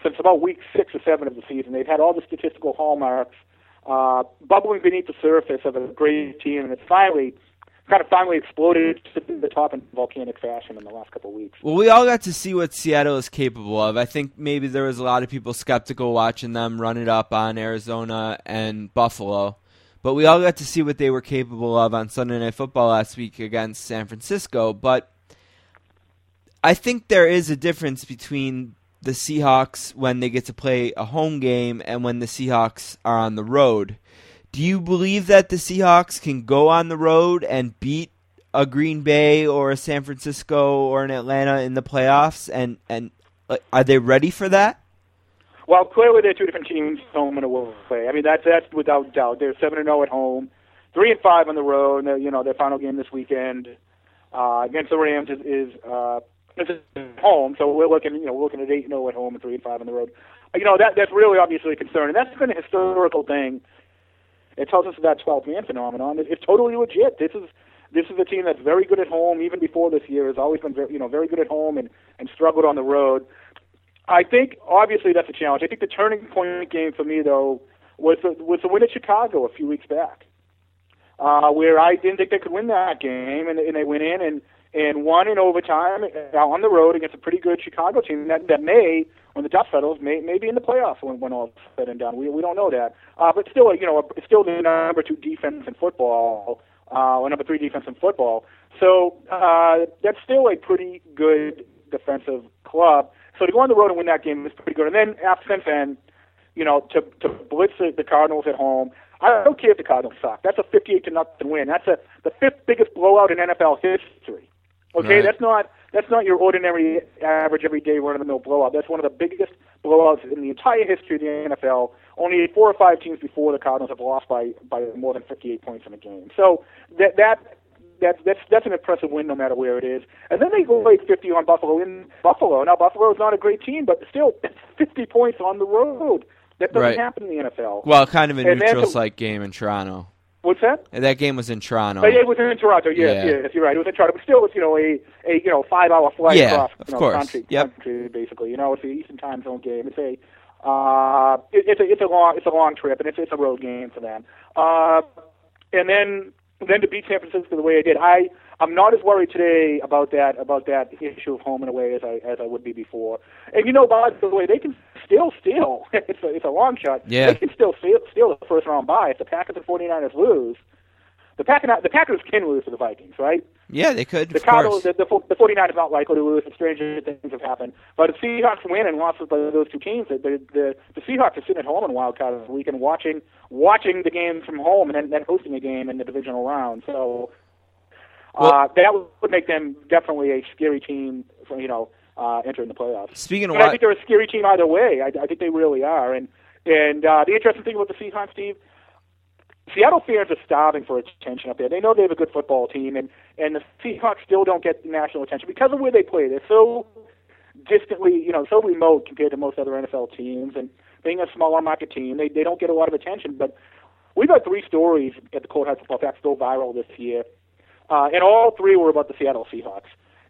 since about week 6 or 7 of the season. They've had all the statistical hallmarks bubbling beneath the surface of a great team, and it's finally exploded to the top in volcanic fashion in the last couple of weeks. Well, we all got to see what Seattle is capable of. I think maybe there was a lot of people skeptical watching them run it up on Arizona and Buffalo. But we all got to see what they were capable of on Sunday Night Football last week against San Francisco. But I think there is a difference between the Seahawks when they get to play a home game and when the Seahawks are on the road. Do you believe that the Seahawks can go on the road and beat a Green Bay or a San Francisco or an Atlanta in the playoffs? And are they ready for that? Well, clearly they're two different teams, home and away. I mean, that's without doubt. They're 7-0 at home, 3-5 on the road. And their final game this weekend against the Rams is at home. So we're looking at 8-0 at home and 3-5 on the road. That's really obviously concerning. That's been a historical thing. It tells us that 12-man phenomenon. It's totally legit. This is a team that's very good at home, even before this year, has always been very good at home and struggled on the road. I think, obviously, that's a challenge. I think the turning point game for me, though, was the win at Chicago a few weeks back, where I didn't think they could win that game, and they went in and won in overtime out on the road against a pretty good Chicago team that may, on the dust settles, may be in the playoffs when all said and done. We don't know that. But still, it's still the number two defense in football, or number three defense in football. So that's still a pretty good defensive club. So to go on the road and win that game is pretty good. And then since then, to blitz the Cardinals at home, I don't care if the Cardinals suck. That's a 58-0 win. That's the fifth biggest blowout in NFL history. Okay, right. That's not your ordinary, average, everyday run-of-the-mill blowout. That's one of the biggest blowouts in the entire history of the NFL. Only 4 or 5 teams before the Cardinals have lost by more than 58 points in a game. So that's an impressive win, no matter where it is. And then they go like 50 on Buffalo in Buffalo. Now Buffalo is not a great team, but still, it's 50 points on the road. That doesn't happen in the NFL. Well, kind of a neutral site game in Toronto. What's that? And that game was in Toronto. It was in Toronto. Yes, you're right. It was in Toronto, but still, it's a 5-hour flight across country. Yep. Country, basically, it's the Eastern Time Zone game. It's a long trip, and it's a road game for them. And then to beat San Francisco the way I did, I'm not as worried today about that issue of home and away as I would be before. And by the way, they can still steal. It's a long shot. Yeah. They can still steal the first round bye if the Packers and 49ers lose. The Packers can lose to the Vikings, right? Yeah, they could. The 49ers are not likely to lose. Stranger things have happened. But if Seahawks win and losses by those two teams, the Seahawks are sitting at home in wild card this week and watching the game from home and then hosting a game in the divisional round. So that would make them definitely a scary team for entering the playoffs. Speaking of, I think they're a scary team either way. I think they really are. And the interesting thing about the Seahawks, Steve. Seattle fans are starving for attention up there. They know they have a good football team, and the Seahawks still don't get national attention because of where they play. They're so distantly, so remote compared to most other NFL teams. And being a smaller market team, they don't get a lot of attention. But we've had 3 stories at the Courthouse Football Facts go viral this year, and all 3 were about the Seattle Seahawks.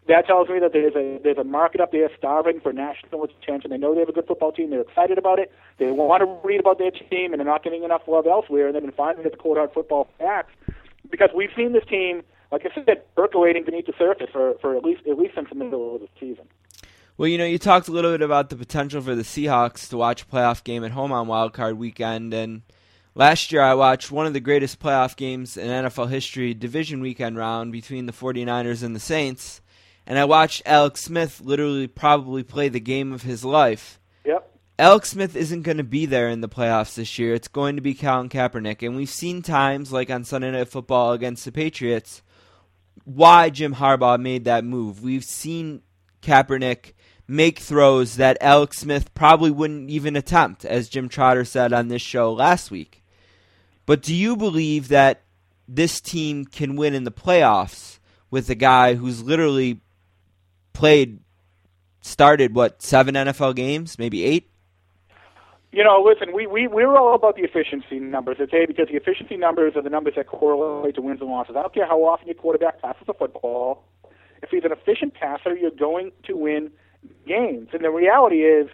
That tells me that there's a market up there starving for national attention. They know they have a good football team. They're excited about it. They want to read about their team, and they're not getting enough love elsewhere. And they've been finding it at the Cold Hard Football Facts because we've seen this team, like I said, percolating beneath the surface for at least since the middle of the season. Well, you talked a little bit about the potential for the Seahawks to watch a playoff game at home on Wild Card Weekend, and last year I watched one of the greatest playoff games in NFL history, division weekend round between the 49ers and the Saints. And I watched Alex Smith literally probably play the game of his life. Yep. Alex Smith isn't going to be there in the playoffs this year. It's going to be Colin Kaepernick. And we've seen times, like on Sunday Night Football against the Patriots, why Jim Harbaugh made that move. We've seen Kaepernick make throws that Alex Smith probably wouldn't even attempt, as Jim Trotter said on this show last week. But do you believe that this team can win in the playoffs with a guy who's literally started, 7 NFL games, maybe 8? Listen, we're all about the efficiency numbers, okay? Because the efficiency numbers are the numbers that correlate to wins and losses. I don't care how often your quarterback passes the football. If he's an efficient passer, you're going to win games. And the reality is,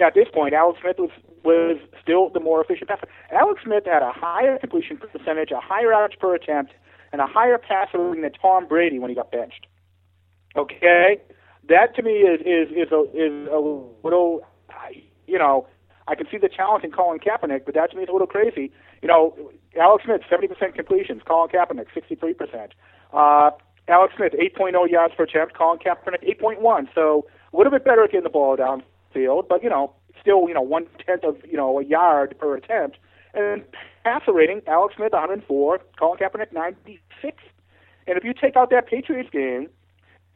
at this point, Alex Smith was still the more efficient passer. Alex Smith had a higher completion percentage, a higher average per attempt, and a higher passer rating than Tom Brady when he got benched. Okay? That to me is a little, I can see the challenge in Colin Kaepernick, but that to me is a little crazy. Alex Smith, 70% completions. Colin Kaepernick, 63%. Alex Smith, 8.0 yards per attempt. Colin Kaepernick, 8.1. So a little bit better at getting the ball downfield, but still 1/10 of a yard per attempt. And passer rating, Alex Smith 104, Colin Kaepernick 96. And if you take out that Patriots game.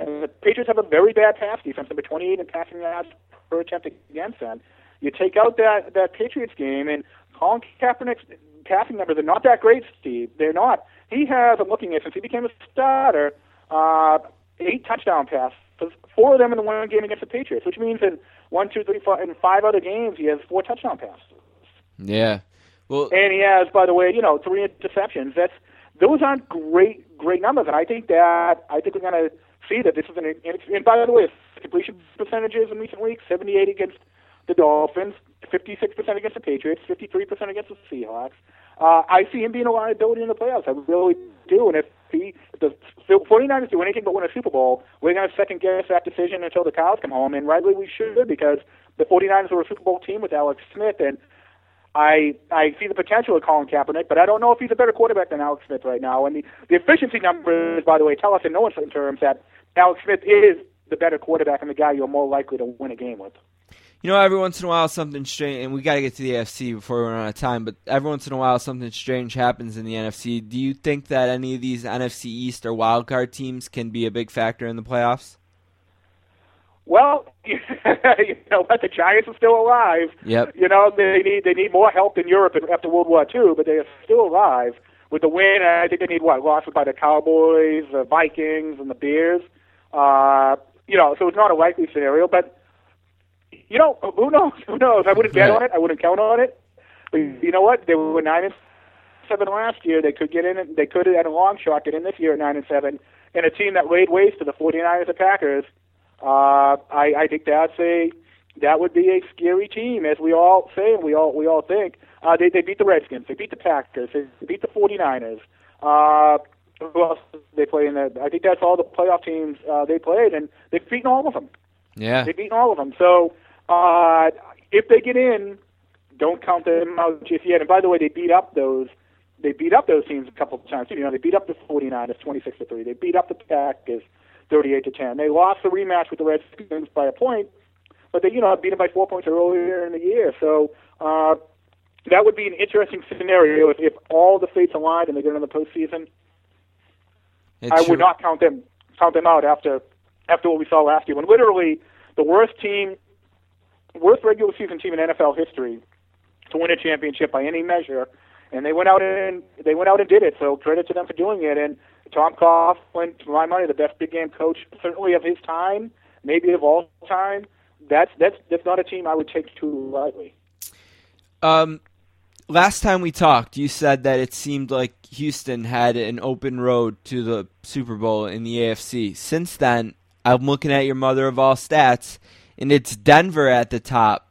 And the Patriots have a very bad pass defense, number 28 in passing yards per attempt against them. You take out that Patriots game, and Colin Kaepernick's passing numbers are not that great, Steve. They're not. He has, I'm looking at, since he became a starter, 8 touchdown passes, 4 of them in the one game against the Patriots, which means in 1, 2, 3, 4, and 5 other games he has 4 touchdown passes. Yeah. Well, and he has, by the way, 3 interceptions. Those aren't great numbers, and I think we're going to see that this is and by the way, completion percentages in recent weeks, 78 against the Dolphins, 56% against the Patriots, 53% against the Seahawks. I see him being a liability in the playoffs. I really do. And if the 49ers do anything but win a Super Bowl, we're going to second-guess that decision until the cows come home. And rightly we should, because the 49ers were a Super Bowl team with Alex Smith. And I see the potential of Colin Kaepernick, but I don't know if he's a better quarterback than Alex Smith right now. And the efficiency numbers, by the way, tell us in no uncertain terms that Alex Smith is the better quarterback and the guy you're more likely to win a game with. You know, every once in a while something strange, and we got to get to the AFC before we run out of time, but every once in a while something strange happens in the NFC. Do you think that any of these NFC East or wildcard teams can be a big factor in the playoffs? Well, you know what? The Giants are still alive. Yep. You know, they need more help in Europe after World War II, but they are still alive. With the win, I think they need, lost by the Cowboys, the Vikings, and the Bears. So it's not a likely scenario, but, who knows? I wouldn't bet on it. I wouldn't count on it. But you know what? They were 9-7 last year. They could get in it. They could, at a long shot, get in this year at 9-7. And a team that laid waste to the 49ers and Packers, I think that would be a scary team, as we all say and we all think. They beat the Redskins. They beat the Packers. They beat the 49ers. Who else did they play in there? I think that's all the playoff teams they played, and they've beaten all of them. Yeah. They've beaten all of them. So if they get in, don't count them out just yet. And by the way, they beat up those teams a couple of times. You know, they beat up the 49ers 26-3. They beat up the Packers 38-10. They lost the rematch with the Redskins by a point, but they beat them by 4 points earlier in the year. So that would be an interesting scenario if all the fates aligned and they get in the postseason. I would not count them out after what we saw last year, when literally the worst regular season team in NFL history to win a championship by any measure, and they went out and did it. So credit to them for doing it. And Tom Coughlin, for my money, the best big game coach certainly of his time, maybe of all time. That's not a team I would take too lightly. Last time we talked, you said that it seemed like Houston had an open road to the Super Bowl in the AFC. Since then, I'm looking at your mother of all stats, and it's Denver at the top,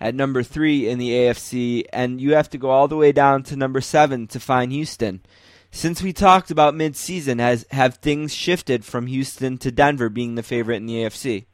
at number 3 in the AFC, and you have to go all the way down to number 7 to find Houston. Since we talked about midseason, have things shifted from Houston to Denver being the favorite in the AFC?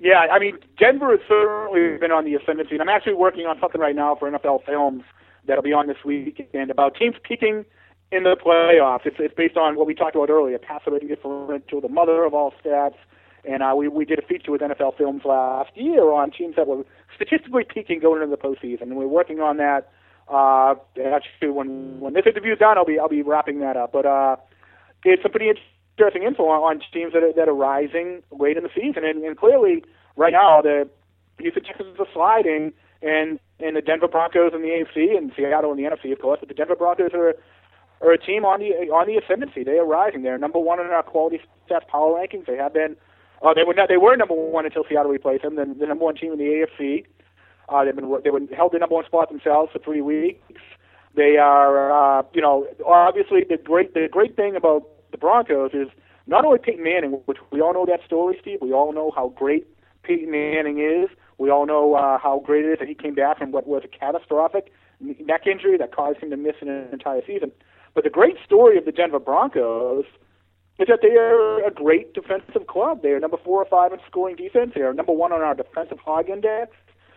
Yeah, I mean, Denver has certainly been on the ascendancy, and I'm actually working on something right now for NFL Films that'll be on this weekend about teams peaking in the playoffs. It's based on what we talked about earlier, passer rating differential, the mother of all stats, and we did a feature with NFL Films last year on teams that were statistically peaking going into the postseason, and we're working on that. Actually, when this interview's done, I'll be wrapping that up. But it's a pretty interesting info on teams that are rising late in the season, and clearly right now the Houston Texans are sliding, and the Denver Broncos in the AFC and Seattle in the NFC, of course. But the Denver Broncos are a team on the ascendancy. They are rising. They're number one in our quality stats power rankings. They have been. They were number one until Seattle replaced them. Then the number one team in the AFC. They were held the number one spot themselves for 3 weeks. They are obviously the great thing about the Broncos is not only Peyton Manning, which we all know that story, Steve. We all know how great Peyton Manning is. We all know how great it is that he came back from what was a catastrophic neck injury that caused him to miss an entire season. But the great story of the Denver Broncos is that they are a great defensive club. They are number 4 or 5 in scoring defense. They are number 1 on our defensive hog index,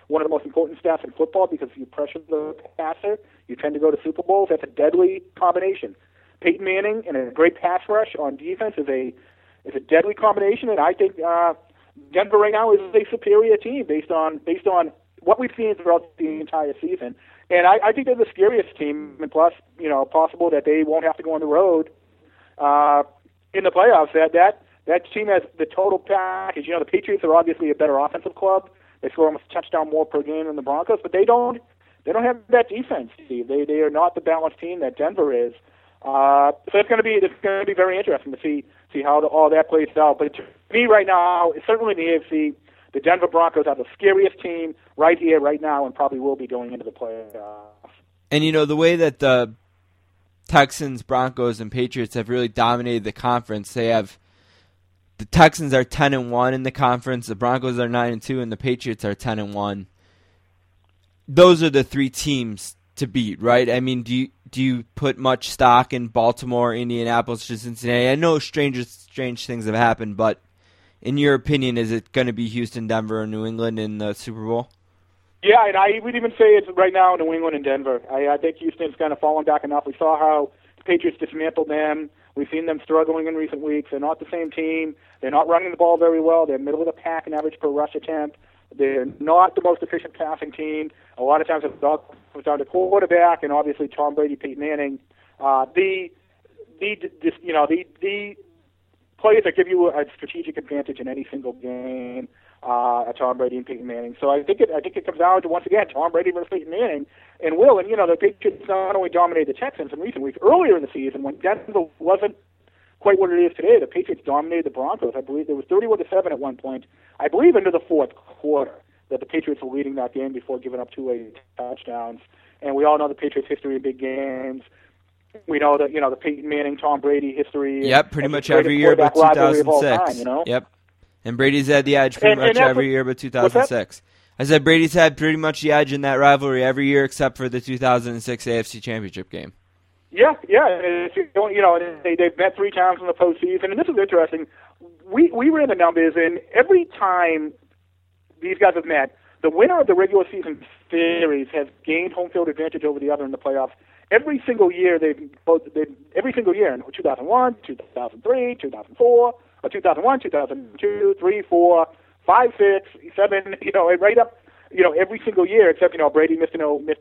one of the most important stats in football, because if you pressure the passer, you tend to go to Super Bowls. That's a deadly combination. Peyton Manning and a great pass rush on defense is a deadly combination, and I think Denver right now is a superior team based on what we've seen throughout the entire season. And I think they're the scariest team, and plus, possible that they won't have to go on the road in the playoffs. That team has the total package. You know, the Patriots are obviously a better offensive club. They score almost a touchdown more per game than the Broncos, but they don't have that defense, Steve. They are not the balanced team that Denver is. So it's going to be very interesting to see how all that plays out. But to me right now, certainly in the AFC, the Denver Broncos are the scariest team right here, right now, and probably will be going into the playoffs. And, the way that the Texans, Broncos, and Patriots have really dominated the conference, they have The Texans are 10-1 in the conference. The Broncos are 9-2, and the Patriots are 10-1. Those are the three teams to beat, right? I mean, do you put much stock in Baltimore, Indianapolis, or Cincinnati? I know strange things have happened, but in your opinion, is it going to be Houston, Denver, or New England in the Super Bowl? Yeah, and I would even say it's right now New England and Denver. I think Houston's kind of fallen back enough. We saw how the Patriots dismantled them. We've seen them struggling in recent weeks. They're not the same team. They're not running the ball very well. They're middle of the pack in average per rush attempt. They're not the most efficient passing team. A lot of times it comes down to quarterback and obviously Tom Brady, Peyton Manning. The players that give you a strategic advantage in any single game are Tom Brady and Peyton Manning. So I think it comes down to, once again, Tom Brady versus Peyton Manning. And Will, and you know, the Patriots not only dominated the Texans in recent weeks, earlier in the season when Denver wasn't quite what it is today, the Patriots dominated the Broncos. I believe there was 31-7 at one point, I believe into the fourth quarter, that the Patriots were leading that game before giving up two late touchdowns. And we all know the Patriots' history in big games. We know that, you know, the Peyton Manning, Tom Brady history. Yep, pretty much every year but 2006. Time, you know? Yep. And Brady's had the edge pretty much every year but 2006. I said Brady's had pretty much the edge in that rivalry every year except for the 2006 AFC Championship game. Yeah. You know, they've met three times in the postseason, and this is interesting. We ran the numbers, and every time these guys have met, the winner of the regular season series has gained home field advantage over the other in the playoffs. Every single year, in 2001, 2003, 2004, or 2001, 2002, 3, 4, 5, 6, 7, you know, right up, you know, every single year, except, you know, Brady missed a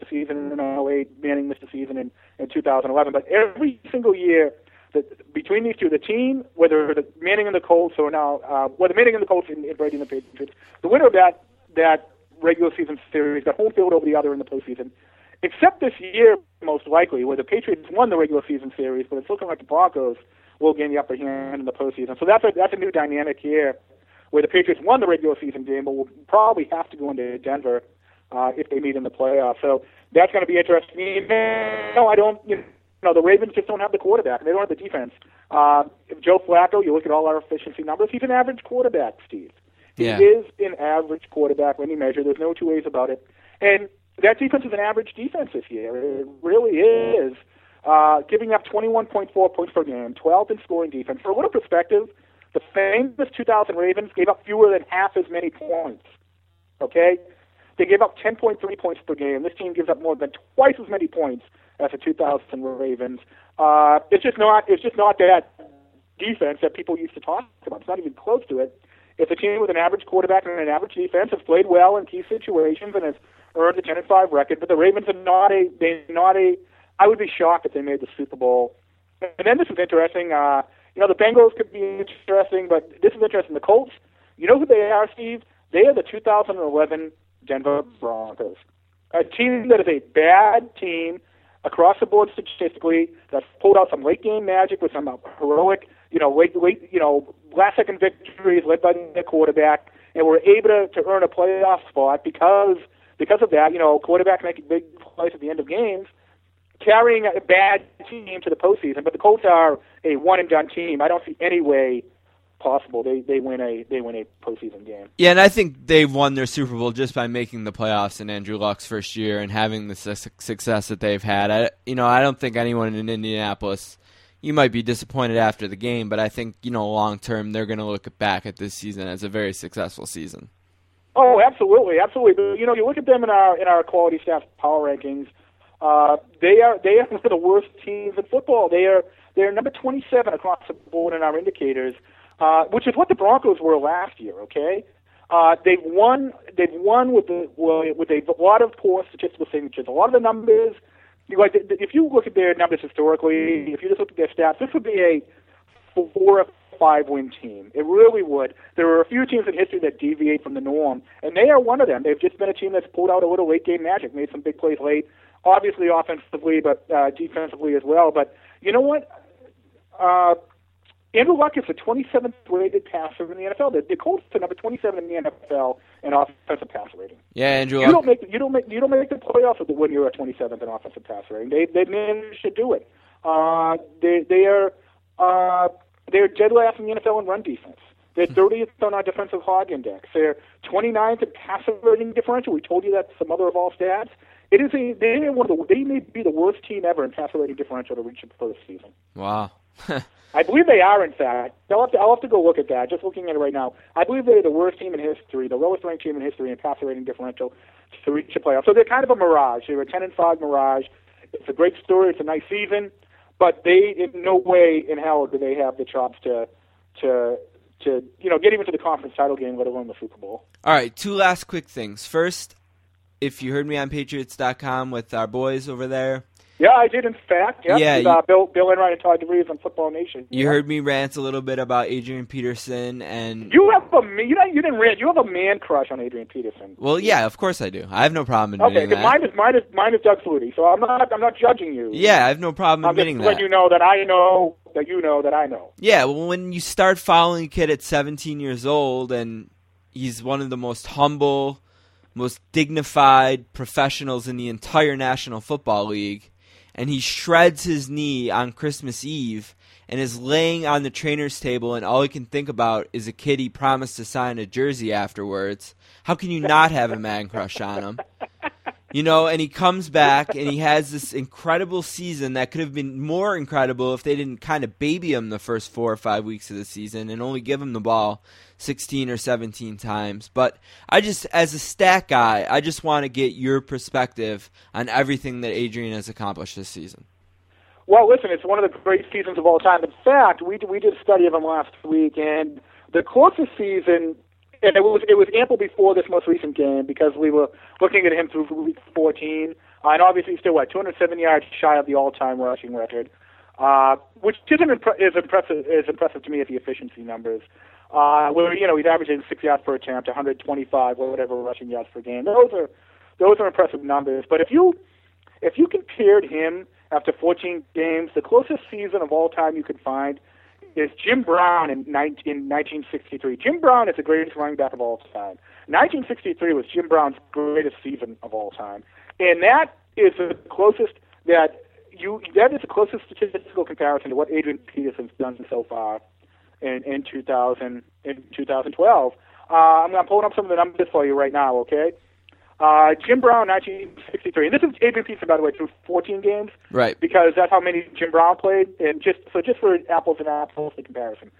season in 2008, Manning missed a season in 2011. But every single year, between these two, the team, whether the Manning and the Colts, or now, whether Manning and the Colts and Brady and the Patriots, the winner of that regular season series got home field over the other in the postseason. Except this year, most likely, where the Patriots won the regular season series, but it's looking like the Broncos will gain the upper hand in the postseason. So that's a new dynamic here, where the Patriots won the regular season game, but will probably have to go into Denver if they meet in the playoffs. So that's going to be interesting. No, I don't. You know, the Ravens just don't have the quarterback, and they don't have the defense. If Joe Flacco, you look at all our efficiency numbers, he's an average quarterback, Steve. Yeah. He is an average quarterback when you measure. There's no two ways about it. And that defense is an average defense this year. It really is. Giving up 21.4 points per game, 12th in scoring defense. For a little perspective, the famous 2000 Ravens gave up fewer than half as many points. Okay? They gave up 10.3 points per game. This team gives up more than twice as many points as the 2000 Ravens. It's just not that defense that people used to talk about. It's not even close to it. It's a team with an average quarterback and an average defense, has played well in key situations, and has earned a 10-5 record, but the Ravens are not a. I would be shocked if they made the Super Bowl. And then this is interesting. You know, the Bengals could be interesting, but this is interesting. The Colts, you know who they are, Steve? They are the 2011 Denver Broncos, a team that is a bad team across the board statistically. That's pulled out some late game magic with some heroic, you know, late, you know, last second victories led by their quarterback, and were able to earn a playoff spot because. Because of that, you know, quarterback making big plays at the end of games, carrying a bad team to the postseason. But the Colts are a one-and-done team. I don't see any way possible they win a postseason game. Yeah, and I think they've won their Super Bowl just by making the playoffs in Andrew Luck's first year and having the success that they've had. I don't think anyone in Indianapolis, you might be disappointed after the game, but I think, you know, long-term they're going to look back at this season as a very successful season. Oh, absolutely. But, you know, you look at them in our quality staff power rankings. They are one of the worst teams in football. They are number 27 across the board in our indicators, which is what the Broncos were last year. Okay, they've won with a lot of poor statistical signatures. A lot of the numbers, like if you look at their numbers historically, if you just look at their stats, this would be a 4 or 5-win team. It really would. There are a few teams in history that deviate from the norm, and they are one of them. They've just been a team that's pulled out a little late game magic, made some big plays late, obviously offensively, but defensively as well. But you know what? Andrew Luck is the 27th rated passer in the NFL. The Colts are number 27 in the NFL in offensive passer rating. Yeah, Andrew Luck. You don't make the playoffs when you're at 27th in offensive passer rating. They managed to do it. They are. They're dead last in the NFL in run defense. They're 30th on our defensive hog index. They're 29th in passive rating differential. We told you that's the mother of all stats. It is they may be the worst team ever in passive rating differential to reach it for the season. Wow. I believe they are, in fact. I'll have to go look at that. Just looking at it right now. I believe they're the worst team in history, the lowest ranked team in history in passive rating differential to reach the playoffs. So they're kind of a mirage. They're a 10-5 mirage. It's a great story. It's a nice season. But they, in no way in hell do they have the chops to get even to the conference title game, let alone the Super Bowl. All right, two last quick things. First, if you heard me on Patriots.com with our boys over there. Yeah, I did, in fact. Yep. Yeah, with, Bill Enright and Todd DeVries on Football Nation. You heard me rant a little bit about Adrian Peterson, and you didn't rant. You have a man crush on Adrian Peterson. Well, yeah, of course I do. I have no problem admitting that. Okay, mine is Doug Flutie, so I'm not judging you. Yeah, I have no problem admitting that. I'm just letting you know that I know that you know that I know. Yeah, well, when you start following a kid at 17 years old, and he's one of the most humble, most dignified professionals in the entire National Football League. And he shreds his knee on Christmas Eve and is laying on the trainer's table, and all he can think about is a kid he promised to sign a jersey afterwards. How can you not have a man crush on him? You know, and he comes back, and he has this incredible season that could have been more incredible if they didn't kind of baby him the first 4 or 5 weeks of the season and only give him the ball 16 or 17 times. But I just, as a stat guy, I just want to get your perspective on everything that Adrian has accomplished this season. Well, listen, it's one of the great seasons of all time. In fact, we did a study of him last week, and the closest season... And it was ample before this most recent game because we were looking at him through week 14. And obviously still, 207 yards shy of the all-time rushing record, which isn't is impressive to me at the efficiency numbers. Where, he's averaging 6 yards per attempt, 125, whatever rushing yards per game. Those are impressive numbers. But if you compared him after 14 games, the closest season of all time you could find is Jim Brown in 1963. Jim Brown is the greatest running back of all time. 1963 was Jim Brown's greatest season of all time, and that is the closest statistical comparison to what Adrian Peterson's done so far in 2012. I'm pulling up some of the numbers for you right now. Okay, Jim Brown 1963, and this is Adrian Peterson, by the way, through 14 games, right? Because that's how many Jim Brown played, and just for apples and apples the comparison,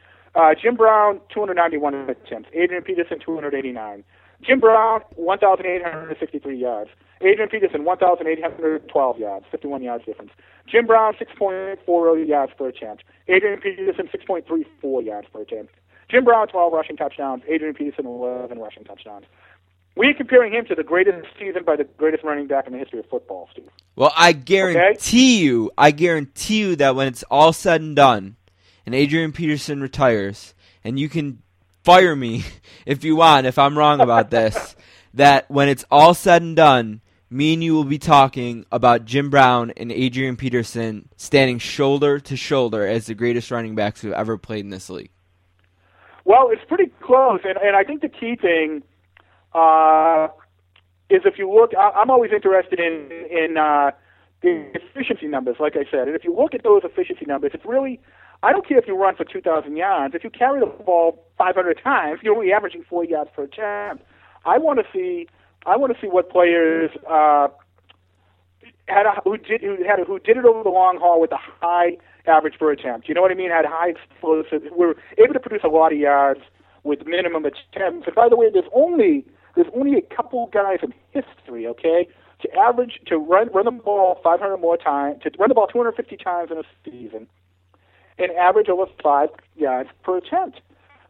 Jim Brown 291 attempts, Adrian Peterson 289. Jim Brown 1,863 yards, Adrian Peterson 1,812 yards, 51 yards difference. Jim Brown 6.40 yards per attempt, Adrian Peterson 6.34 yards per attempt. Jim Brown 12 rushing touchdowns, Adrian Peterson 11 rushing touchdowns. We're comparing him to the greatest season by the greatest running back in the history of football, Steve. Well, I guarantee you that when it's all said and done and Adrian Peterson retires, and you can fire me if you want, if I'm wrong about this, that when it's all said and done, me and you will be talking about Jim Brown and Adrian Peterson standing shoulder to shoulder as the greatest running backs who've ever played in this league. Well, it's pretty close, and I think the key thing is if you look, I'm always interested in the efficiency numbers, like I said. And if you look at those efficiency numbers, it's really, I don't care if you run for 2,000 yards. If you carry the ball 500 times, you're only averaging 4 yards per attempt. I want to see what players who did it over the long haul with a high average per attempt. You know what I mean? Had high explosives. We were able to produce a lot of yards with minimum attempts. And by the way, there's only a couple guys in history, okay, to run the ball 500 more times, to run the ball 250 times in a season, and average over 5 yards per attempt.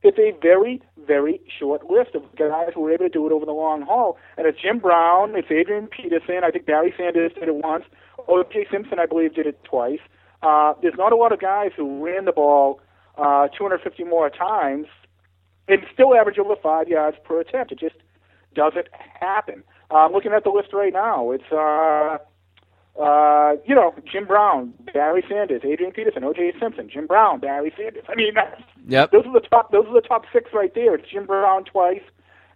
It's a very, very short list of guys who were able to do it over the long haul. And it's Jim Brown, it's Adrian Peterson. I think Barry Sanders did it once. O.J. Simpson, I believe, did it twice. There's not a lot of guys who ran the ball 250 more times and still average over 5 yards per attempt. It just doesn't happen. Looking at the list right now, it's Jim Brown, Barry Sanders, Adrian Peterson, O.J. Simpson, Jim Brown, Barry Sanders. I mean, those are the top six right there. It's Jim Brown twice,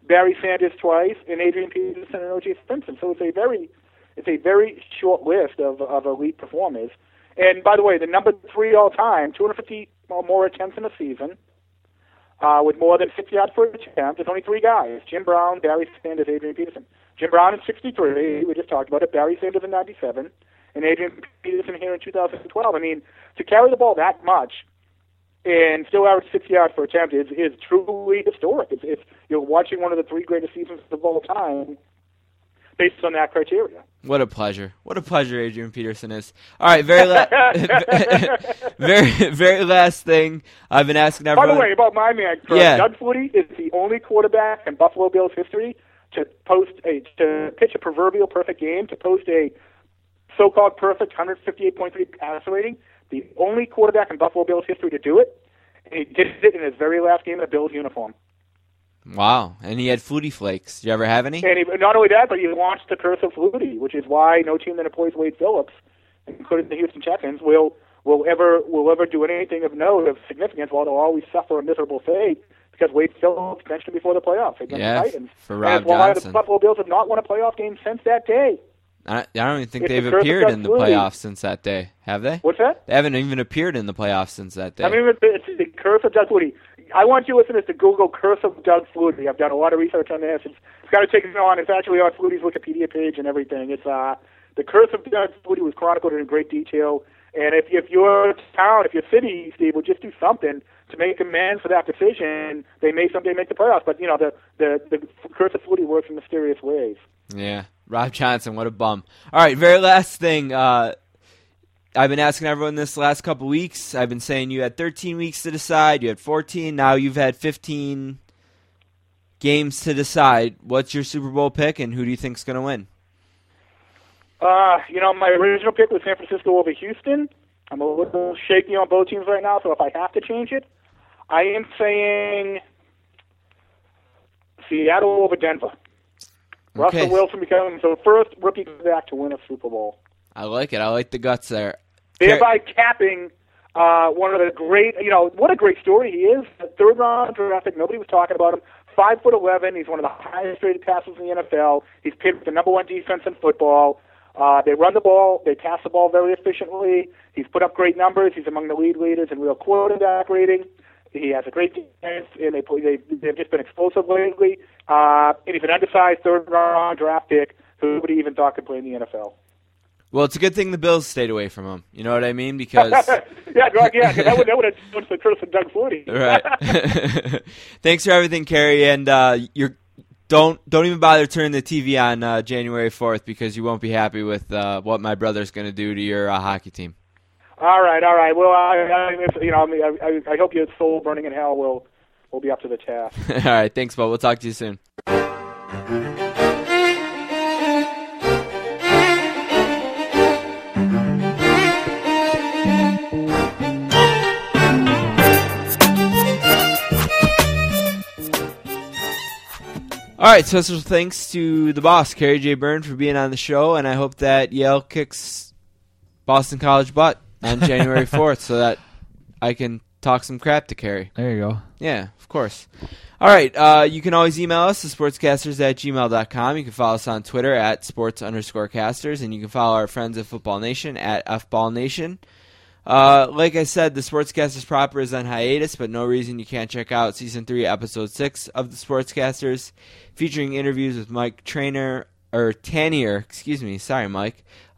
Barry Sanders twice, and Adrian Peterson and O.J. Simpson. So it's a very short list of elite performers. And by the way, the number 3 all time, 250 or more attempts in a season. with more than 6 yards per attempt. There's only three guys: Jim Brown, Barry Sanders, Adrian Peterson. Jim Brown in 1963, we just talked about it. Barry Sanders in 1997, and Adrian Peterson here in 2012. I mean, to carry the ball that much and still average 6 yards per attempt is truly historic. It's you're watching one of the three greatest seasons of all time based on that criteria. What a pleasure! What a pleasure Adrian Peterson is. All right, very last thing I've been asking everyone. By the way, about my man, Doug Flutie is the only quarterback in Buffalo Bills history to pitch a proverbial perfect game, to post a so-called perfect 158.3 passer rating. The only quarterback in Buffalo Bills history to do it, and he did it in his very last game in a Bills uniform. Wow. And he had Flutie Flakes. Did you ever have any? And not only that, but he launched the curse of Flutie, which is why no team that employs Wade Phillips, including the Houston Texans, will ever do anything of note, of significance, while they'll always suffer a miserable fate, because Wade Phillips mentioned before the playoffs against the Titans. For Rob Johnson. And it's why the Buffalo Bills have not won a playoff game since that day. I don't even think they've appeared in the playoffs since that day, have they? What's that? They haven't even appeared in the playoffs since that day. I mean, it's the curse of Doug Flutie. I want you listeners to Google curse of Doug Flutie. I've done a lot of research on this. It's got to take it on. It's actually on Flutie's Wikipedia page and everything. It's the curse of Doug Flutie was chronicled in great detail. And if your town, if your city, Steve, would just do something to make amends for that decision, they may someday make the playoffs. But, you know, the curse of Flutie works in mysterious ways. Yeah. Rob Johnson, what a bum. All right, very last thing. I've been asking everyone this last couple weeks. I've been saying you had 13 weeks to decide. You had 14. Now you've had 15 games to decide. What's your Super Bowl pick, and who do you think's going to win? My original pick was San Francisco over Houston. I'm a little shaky on both teams right now, so if I have to change it, I am saying Seattle over Denver. Okay. Russell Wilson becoming the first rookie back to win a Super Bowl. I like it. I like the guts there. Thereby capping one of the great, what a great story he is. The third round draft, nobody was talking about him. 5'11", he's one of the highest rated passers in the NFL. He's picked the number one defense in football. They run the ball. They pass the ball very efficiently. He's put up great numbers. He's among the lead leaders in real quarterback rating. He has a great defense, and they've just been explosive lately. And he's an undersized third-round draft pick who nobody even thought could play in the NFL. Well, it's a good thing the Bills stayed away from him. You know what I mean? Because because that would have changed the curse of Doug Flutie. Right. Thanks for everything, Kerry, and don't even bother turning the TV on January 4th because you won't be happy with what my brother's going to do to your hockey team. All right. Well, I hope your soul burning in hell will be up to the task. All right, thanks, Bob. We'll talk to you soon. All right, special thanks to the boss, Kerry J. Byrne, for being on the show, and I hope that Yale kicks Boston College butt on January 4th so that I can talk some crap to Kerry. There you go. Yeah, of course. All right, you can always email us at sportscasters@gmail.com. You can follow us on Twitter at @sports_casters, and you can follow our friends at Football Nation at FBallNation. Like I said, the Sportscasters proper is on hiatus, but no reason you can't check out Season 3, Episode 6 of the Sportscasters, featuring interviews with Mike Tannier,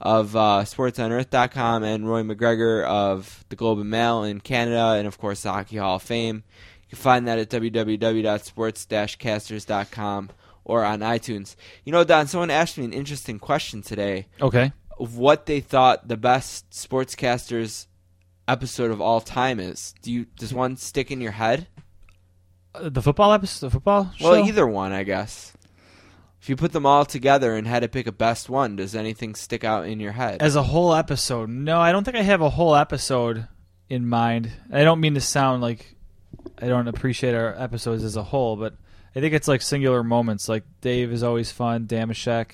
of SportsOnEarth.com and Roy McGregor of the Globe and Mail in Canada, and, of course, the Hockey Hall of Fame. You can find that at www.sports-casters.com or on iTunes. You know, Don, someone asked me an interesting question today. Okay. Of what they thought the best Sportscasters episode of all time is. Does one stick in your head? The football episode? The football show? Well, either one, I guess. If you put them all together and had to pick a best one, does anything stick out in your head? As a whole episode? No, I don't think I have a whole episode in mind. I don't mean to sound like I don't appreciate our episodes as a whole, but I think it's like singular moments. Like Dave is always fun, Damashek.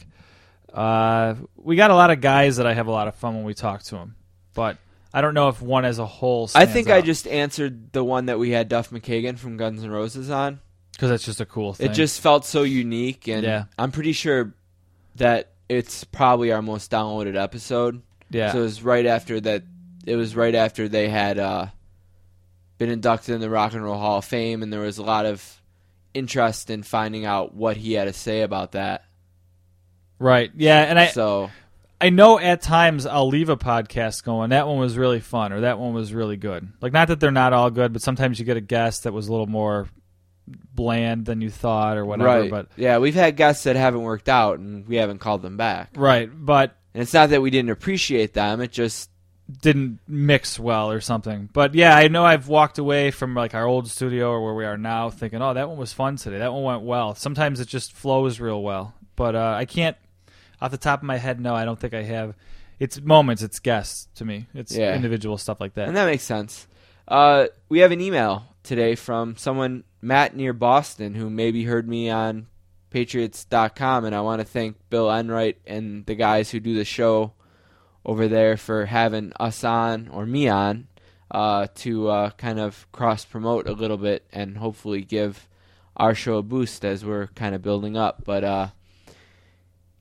We got a lot of guys that I have a lot of fun when we talk to them, but I don't know if one as a whole stands out. I think I just answered the one that we had Duff McKagan from Guns N' Roses on. Because that's just a cool thing. It just felt so unique, and I'm pretty sure that it's probably our most downloaded episode. Yeah. So it was right after they had been inducted in the Rock and Roll Hall of Fame, and there was a lot of interest in finding out what he had to say about that. Right. Yeah, and I know at times I'll leave a podcast going, that one was really fun, or that one was really good. Like, not that they're not all good, but sometimes you get a guest that was a little more bland than you thought or whatever. Right. But yeah, we've had guests that haven't worked out, and we haven't called them back. Right, but... And it's not that we didn't appreciate them, it just... didn't mix well or something. But yeah, I know I've walked away from like our old studio or where we are now thinking, oh, that one was fun today. That one went well. Sometimes it just flows real well. But I can't, off the top of my head, no, I don't think I have. It's moments, it's guests to me. It's individual stuff like that. And that makes sense. We have an email today from someone, Matt near Boston, who maybe heard me on Patriots.com, and I want to thank Bill Enright and the guys who do the show over there for having us on, or me on, to kind of cross-promote a little bit and hopefully give our show a boost as we're kind of building up. But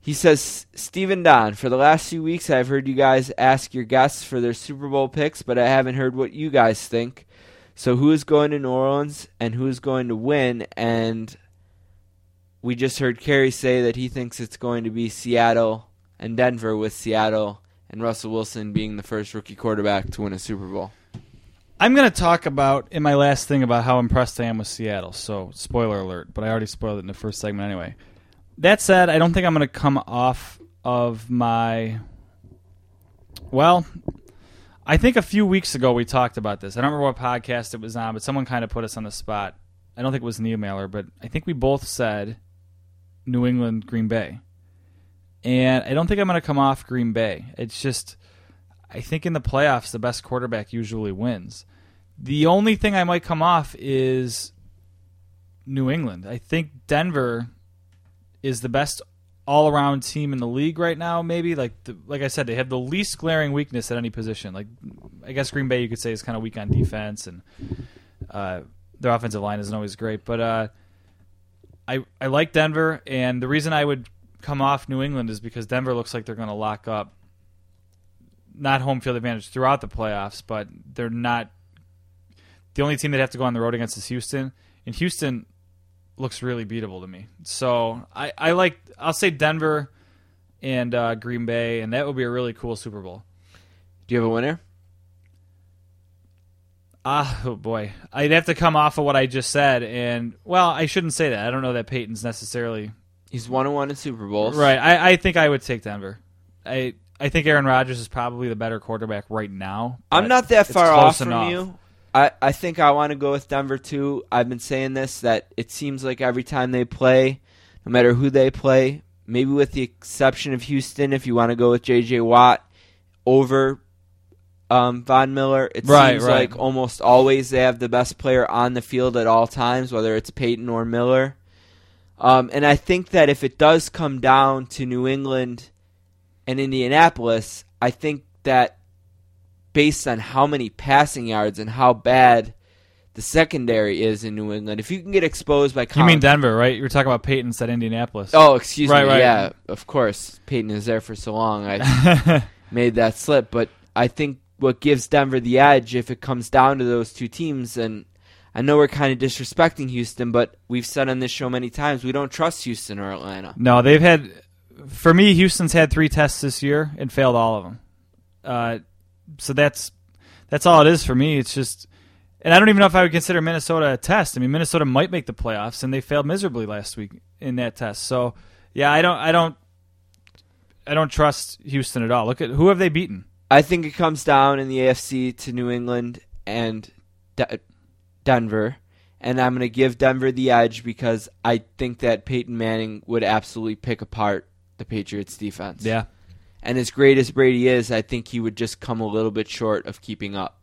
he says, Steve and Don, for the last few weeks I've heard you guys ask your guests for their Super Bowl picks, but I haven't heard what you guys think. So who is going to New Orleans and who is going to win? And we just heard Kerry say that he thinks it's going to be Seattle and Denver, with Seattle and Russell Wilson being the first rookie quarterback to win a Super Bowl. I'm going to talk about, in my last thing, about how impressed I am with Seattle. So, spoiler alert, but I already spoiled it in the first segment anyway. That said, I don't think I'm going to come off of my... Well, I think a few weeks ago we talked about this. I don't remember what podcast it was on, but someone kind of put us on the spot. I don't think it was an emailer, but I think we both said New England, Green Bay. And I don't think I'm going to come off Green Bay. It's just, I think in the playoffs, the best quarterback usually wins. The only thing I might come off is New England. I think Denver is the best all-around team in the league right now, maybe. Like I said, they have the least glaring weakness at any position. Like, I guess Green Bay, you could say, is kind of weak on defense, and their offensive line isn't always great. But I like Denver, and the reason I would come off New England is because Denver looks like they're going to lock up not home field advantage throughout the playoffs, but they're not the only team that have to go on the road against is Houston, and Houston looks really beatable to me. So I'll say Denver and Green Bay, and that would be a really cool Super Bowl. Do you have a winner? Oh, boy. I'd have to come off of what I just said, and, well, I shouldn't say that. I don't know that Peyton's necessarily... He's 1-1 in Super Bowls. Right. I think I would take Denver. I think Aaron Rodgers is probably the better quarterback right now. I'm not that far off from you. I think I want to go with Denver, too. I've been saying this, that it seems like every time they play, no matter who they play, maybe with the exception of Houston, if you want to go with J.J. Watt over Von Miller, it seems like almost always they have the best player on the field at all times, whether it's Peyton or Miller. And I think that if it does come down to New England and Indianapolis, I think that based on how many passing yards and how bad the secondary is in New England, if you can get exposed by Colin... You mean Denver, right? You were talking about Peyton said Indianapolis. Oh, excuse me. Right. Yeah, of course. Peyton is there for so long. I made that slip. But I think what gives Denver the edge, if it comes down to those two teams, and... I know we're kind of disrespecting Houston, but we've said on this show many times, we don't trust Houston or Atlanta. No, they've had, for me, Houston's had 3 tests this year and failed all of them. So that's all it is for me. It's just, and I don't even know if I would consider Minnesota a test. I mean, Minnesota might make the playoffs, and they failed miserably last week in that test. So, yeah, I don't trust Houston at all. Look at, who have they beaten? I think it comes down in the AFC to New England and Denver, and I'm going to give Denver the edge because I think that Peyton Manning would absolutely pick apart the Patriots defense. Yeah. And as great as Brady is, I think he would just come a little bit short of keeping up.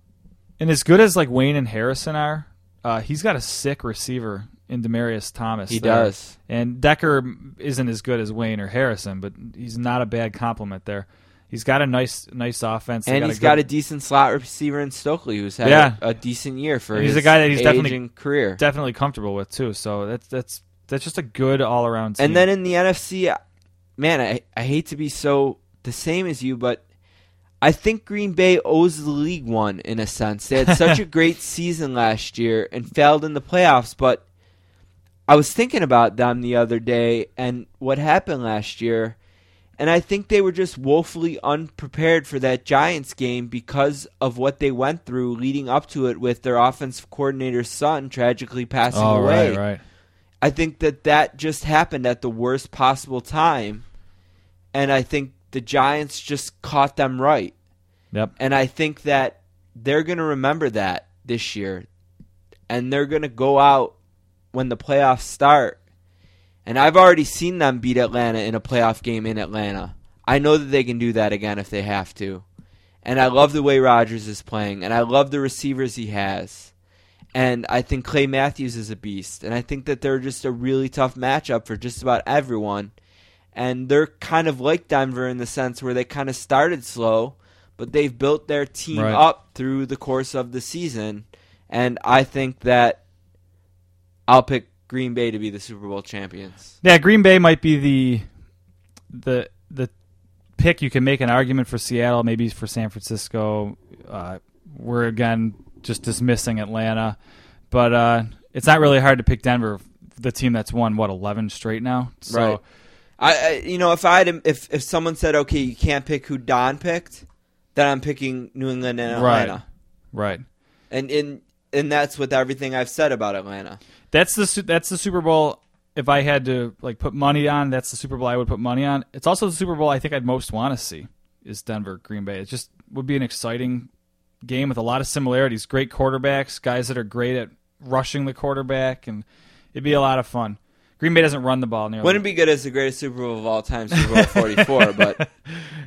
And as good as like Wayne and Harrison are, he's got a sick receiver in Demaryius Thomas. He does. And Decker isn't as good as Wayne or Harrison, but he's not a bad compliment there. He's got a nice offense. And he's got a decent slot receiver in Stokely, who's had a decent year for his aging career. Definitely comfortable with, too. So that's just a good all-around team. And then in the NFC, man, I hate to be so the same as you, but I think Green Bay owes the league one in a sense. They had such a great season last year and failed in the playoffs, but I was thinking about them the other day and what happened last year, and I think they were just woefully unprepared for that Giants game because of what they went through leading up to it with their offensive coordinator's son tragically passing away. Right. I think that just happened at the worst possible time, and I think the Giants just caught them right. Yep. And I think that they're going to remember that this year, and they're going to go out when the playoffs start. And I've already seen them beat Atlanta in a playoff game in Atlanta. I know that they can do that again if they have to. And I love the way Rodgers is playing, and I love the receivers he has. And I think Clay Matthews is a beast. And I think that they're just a really tough matchup for just about everyone. And they're kind of like Denver in the sense where they kind of started slow, but they've built their team up through the course of the season. And I think that I'll pick Green Bay to be the Super Bowl champions. Yeah, Green Bay might be the pick. You can make an argument for Seattle, maybe for San Francisco. We're, again, just dismissing Atlanta. But it's not really hard to pick Denver, the team that's won, 11 straight now? So, right. If someone said, okay, you can't pick who Don picked, then I'm picking New England and Atlanta. Right. And that's with everything I've said about Atlanta. That's the Super Bowl. If I had to put money on, that's the Super Bowl I would put money on. It's also the Super Bowl I think I'd most want to see is Denver, Green Bay. It just would be an exciting game with a lot of similarities, great quarterbacks, guys that are great at rushing the quarterback, and it'd be a lot of fun. Green Bay doesn't run the ball nearly. Wouldn't be good as the greatest Super Bowl of all time, Super Bowl 44, but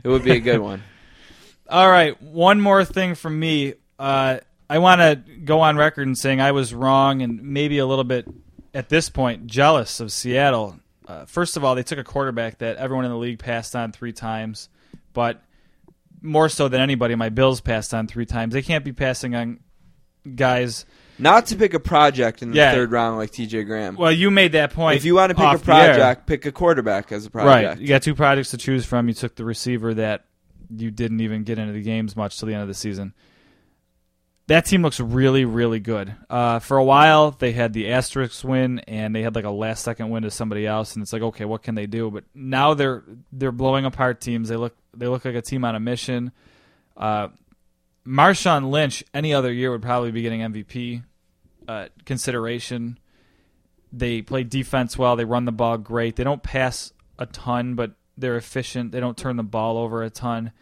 it would be a good one. All right, one more thing from me. I want to go on record and saying I was wrong and maybe a little bit, at this point, jealous of Seattle. First of all, they took a quarterback that everyone in the league passed on 3 times, but more so than anybody, my Bills passed on 3 times. They can't be passing on guys. Not to pick a project in the third round like T.J. Graham. Well, you made that point. If you want to pick a project, pick a quarterback as a project. Right. You got 2 projects to choose from. You took the receiver that you didn't even get into the games much till the end of the season. That team looks really, really good. For a while, they had the asterisk win, and they had a last-second win to somebody else, and it's okay, what can they do? But now they're blowing apart teams. They look like a team on a mission. Marshawn Lynch, any other year, would probably be getting MVP consideration. They play defense well. They run the ball great. They don't pass a ton, but they're efficient. They don't turn the ball over a ton.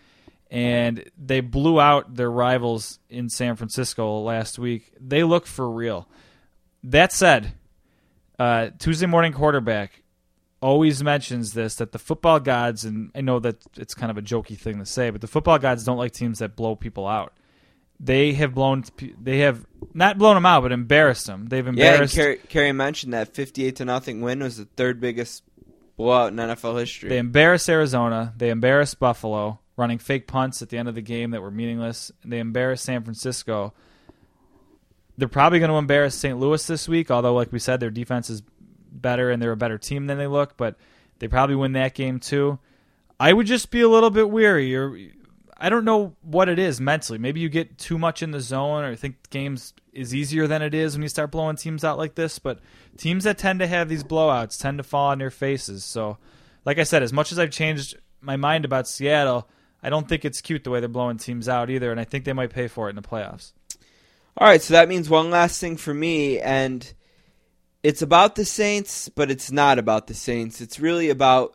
And they blew out their rivals in San Francisco last week. They look for real. That said, Tuesday Morning Quarterback always mentions this, that the football gods, and I know that it's kind of a jokey thing to say, but the football gods don't like teams that blow people out. They have not blown them out, but embarrassed them. They've embarrassed. Yeah, and Kerry mentioned that 58-0 win was the third biggest blowout in NFL history. They embarrassed Arizona. They embarrassed Buffalo, running fake punts at the end of the game that were meaningless. They embarrassed San Francisco. They're probably going to embarrass St. Louis this week, although, like we said, their defense is better and they're a better team than they look, but they probably win that game too. I would just be a little bit weary. I don't know what it is mentally. Maybe you get too much in the zone or think games is easier than it is when you start blowing teams out like this, but teams that tend to have these blowouts tend to fall on their faces. So, like I said, as much as I've changed my mind about Seattle, I don't think it's cute the way they're blowing teams out either, and I think they might pay for it in the playoffs. All right, so that means one last thing for me, and it's about the Saints, but it's not about the Saints. It's really about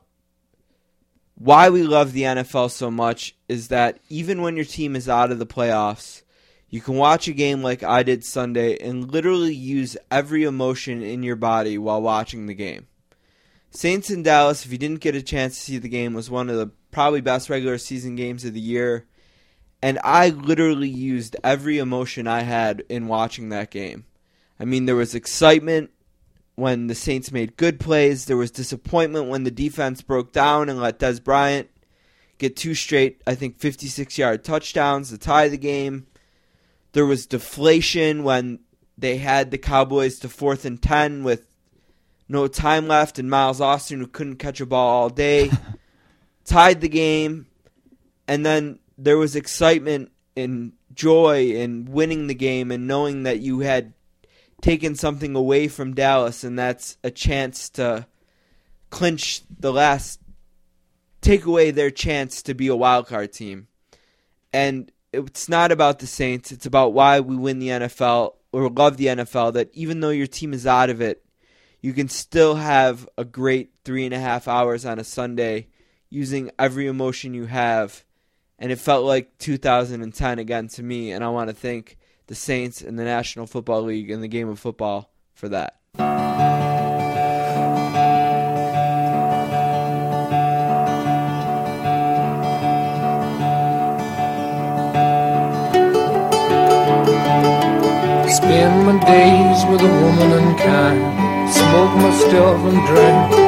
why we love the NFL so much is that even when your team is out of the playoffs, you can watch a game like I did Sunday and literally use every emotion in your body while watching the game. Saints in Dallas, if you didn't get a chance to see the game, was one of the probably best regular season games of the year. And I literally used every emotion I had in watching that game. I mean, there was excitement when the Saints made good plays. There was disappointment when the defense broke down and let Dez Bryant get 2 straight, I think, 56-yard touchdowns to tie the game. There was deflation when they had the Cowboys to 4th and 10 with no time left, and Miles Austin, who couldn't catch a ball all day, tied the game. And then there was excitement and joy in winning the game and knowing that you had taken something away from Dallas, and that's a chance to clinch the last, take away their chance to be a wildcard team. And it's not about the Saints. It's about why we win the NFL or love the NFL, that even though your team is out of it, you can still have a great 3.5 hours on a Sunday using every emotion you have. And it felt like 2010 again to me, and I want to thank the Saints and the National Football League and the game of football for that. Spend my days with a woman unkind, smoke my stuff and drink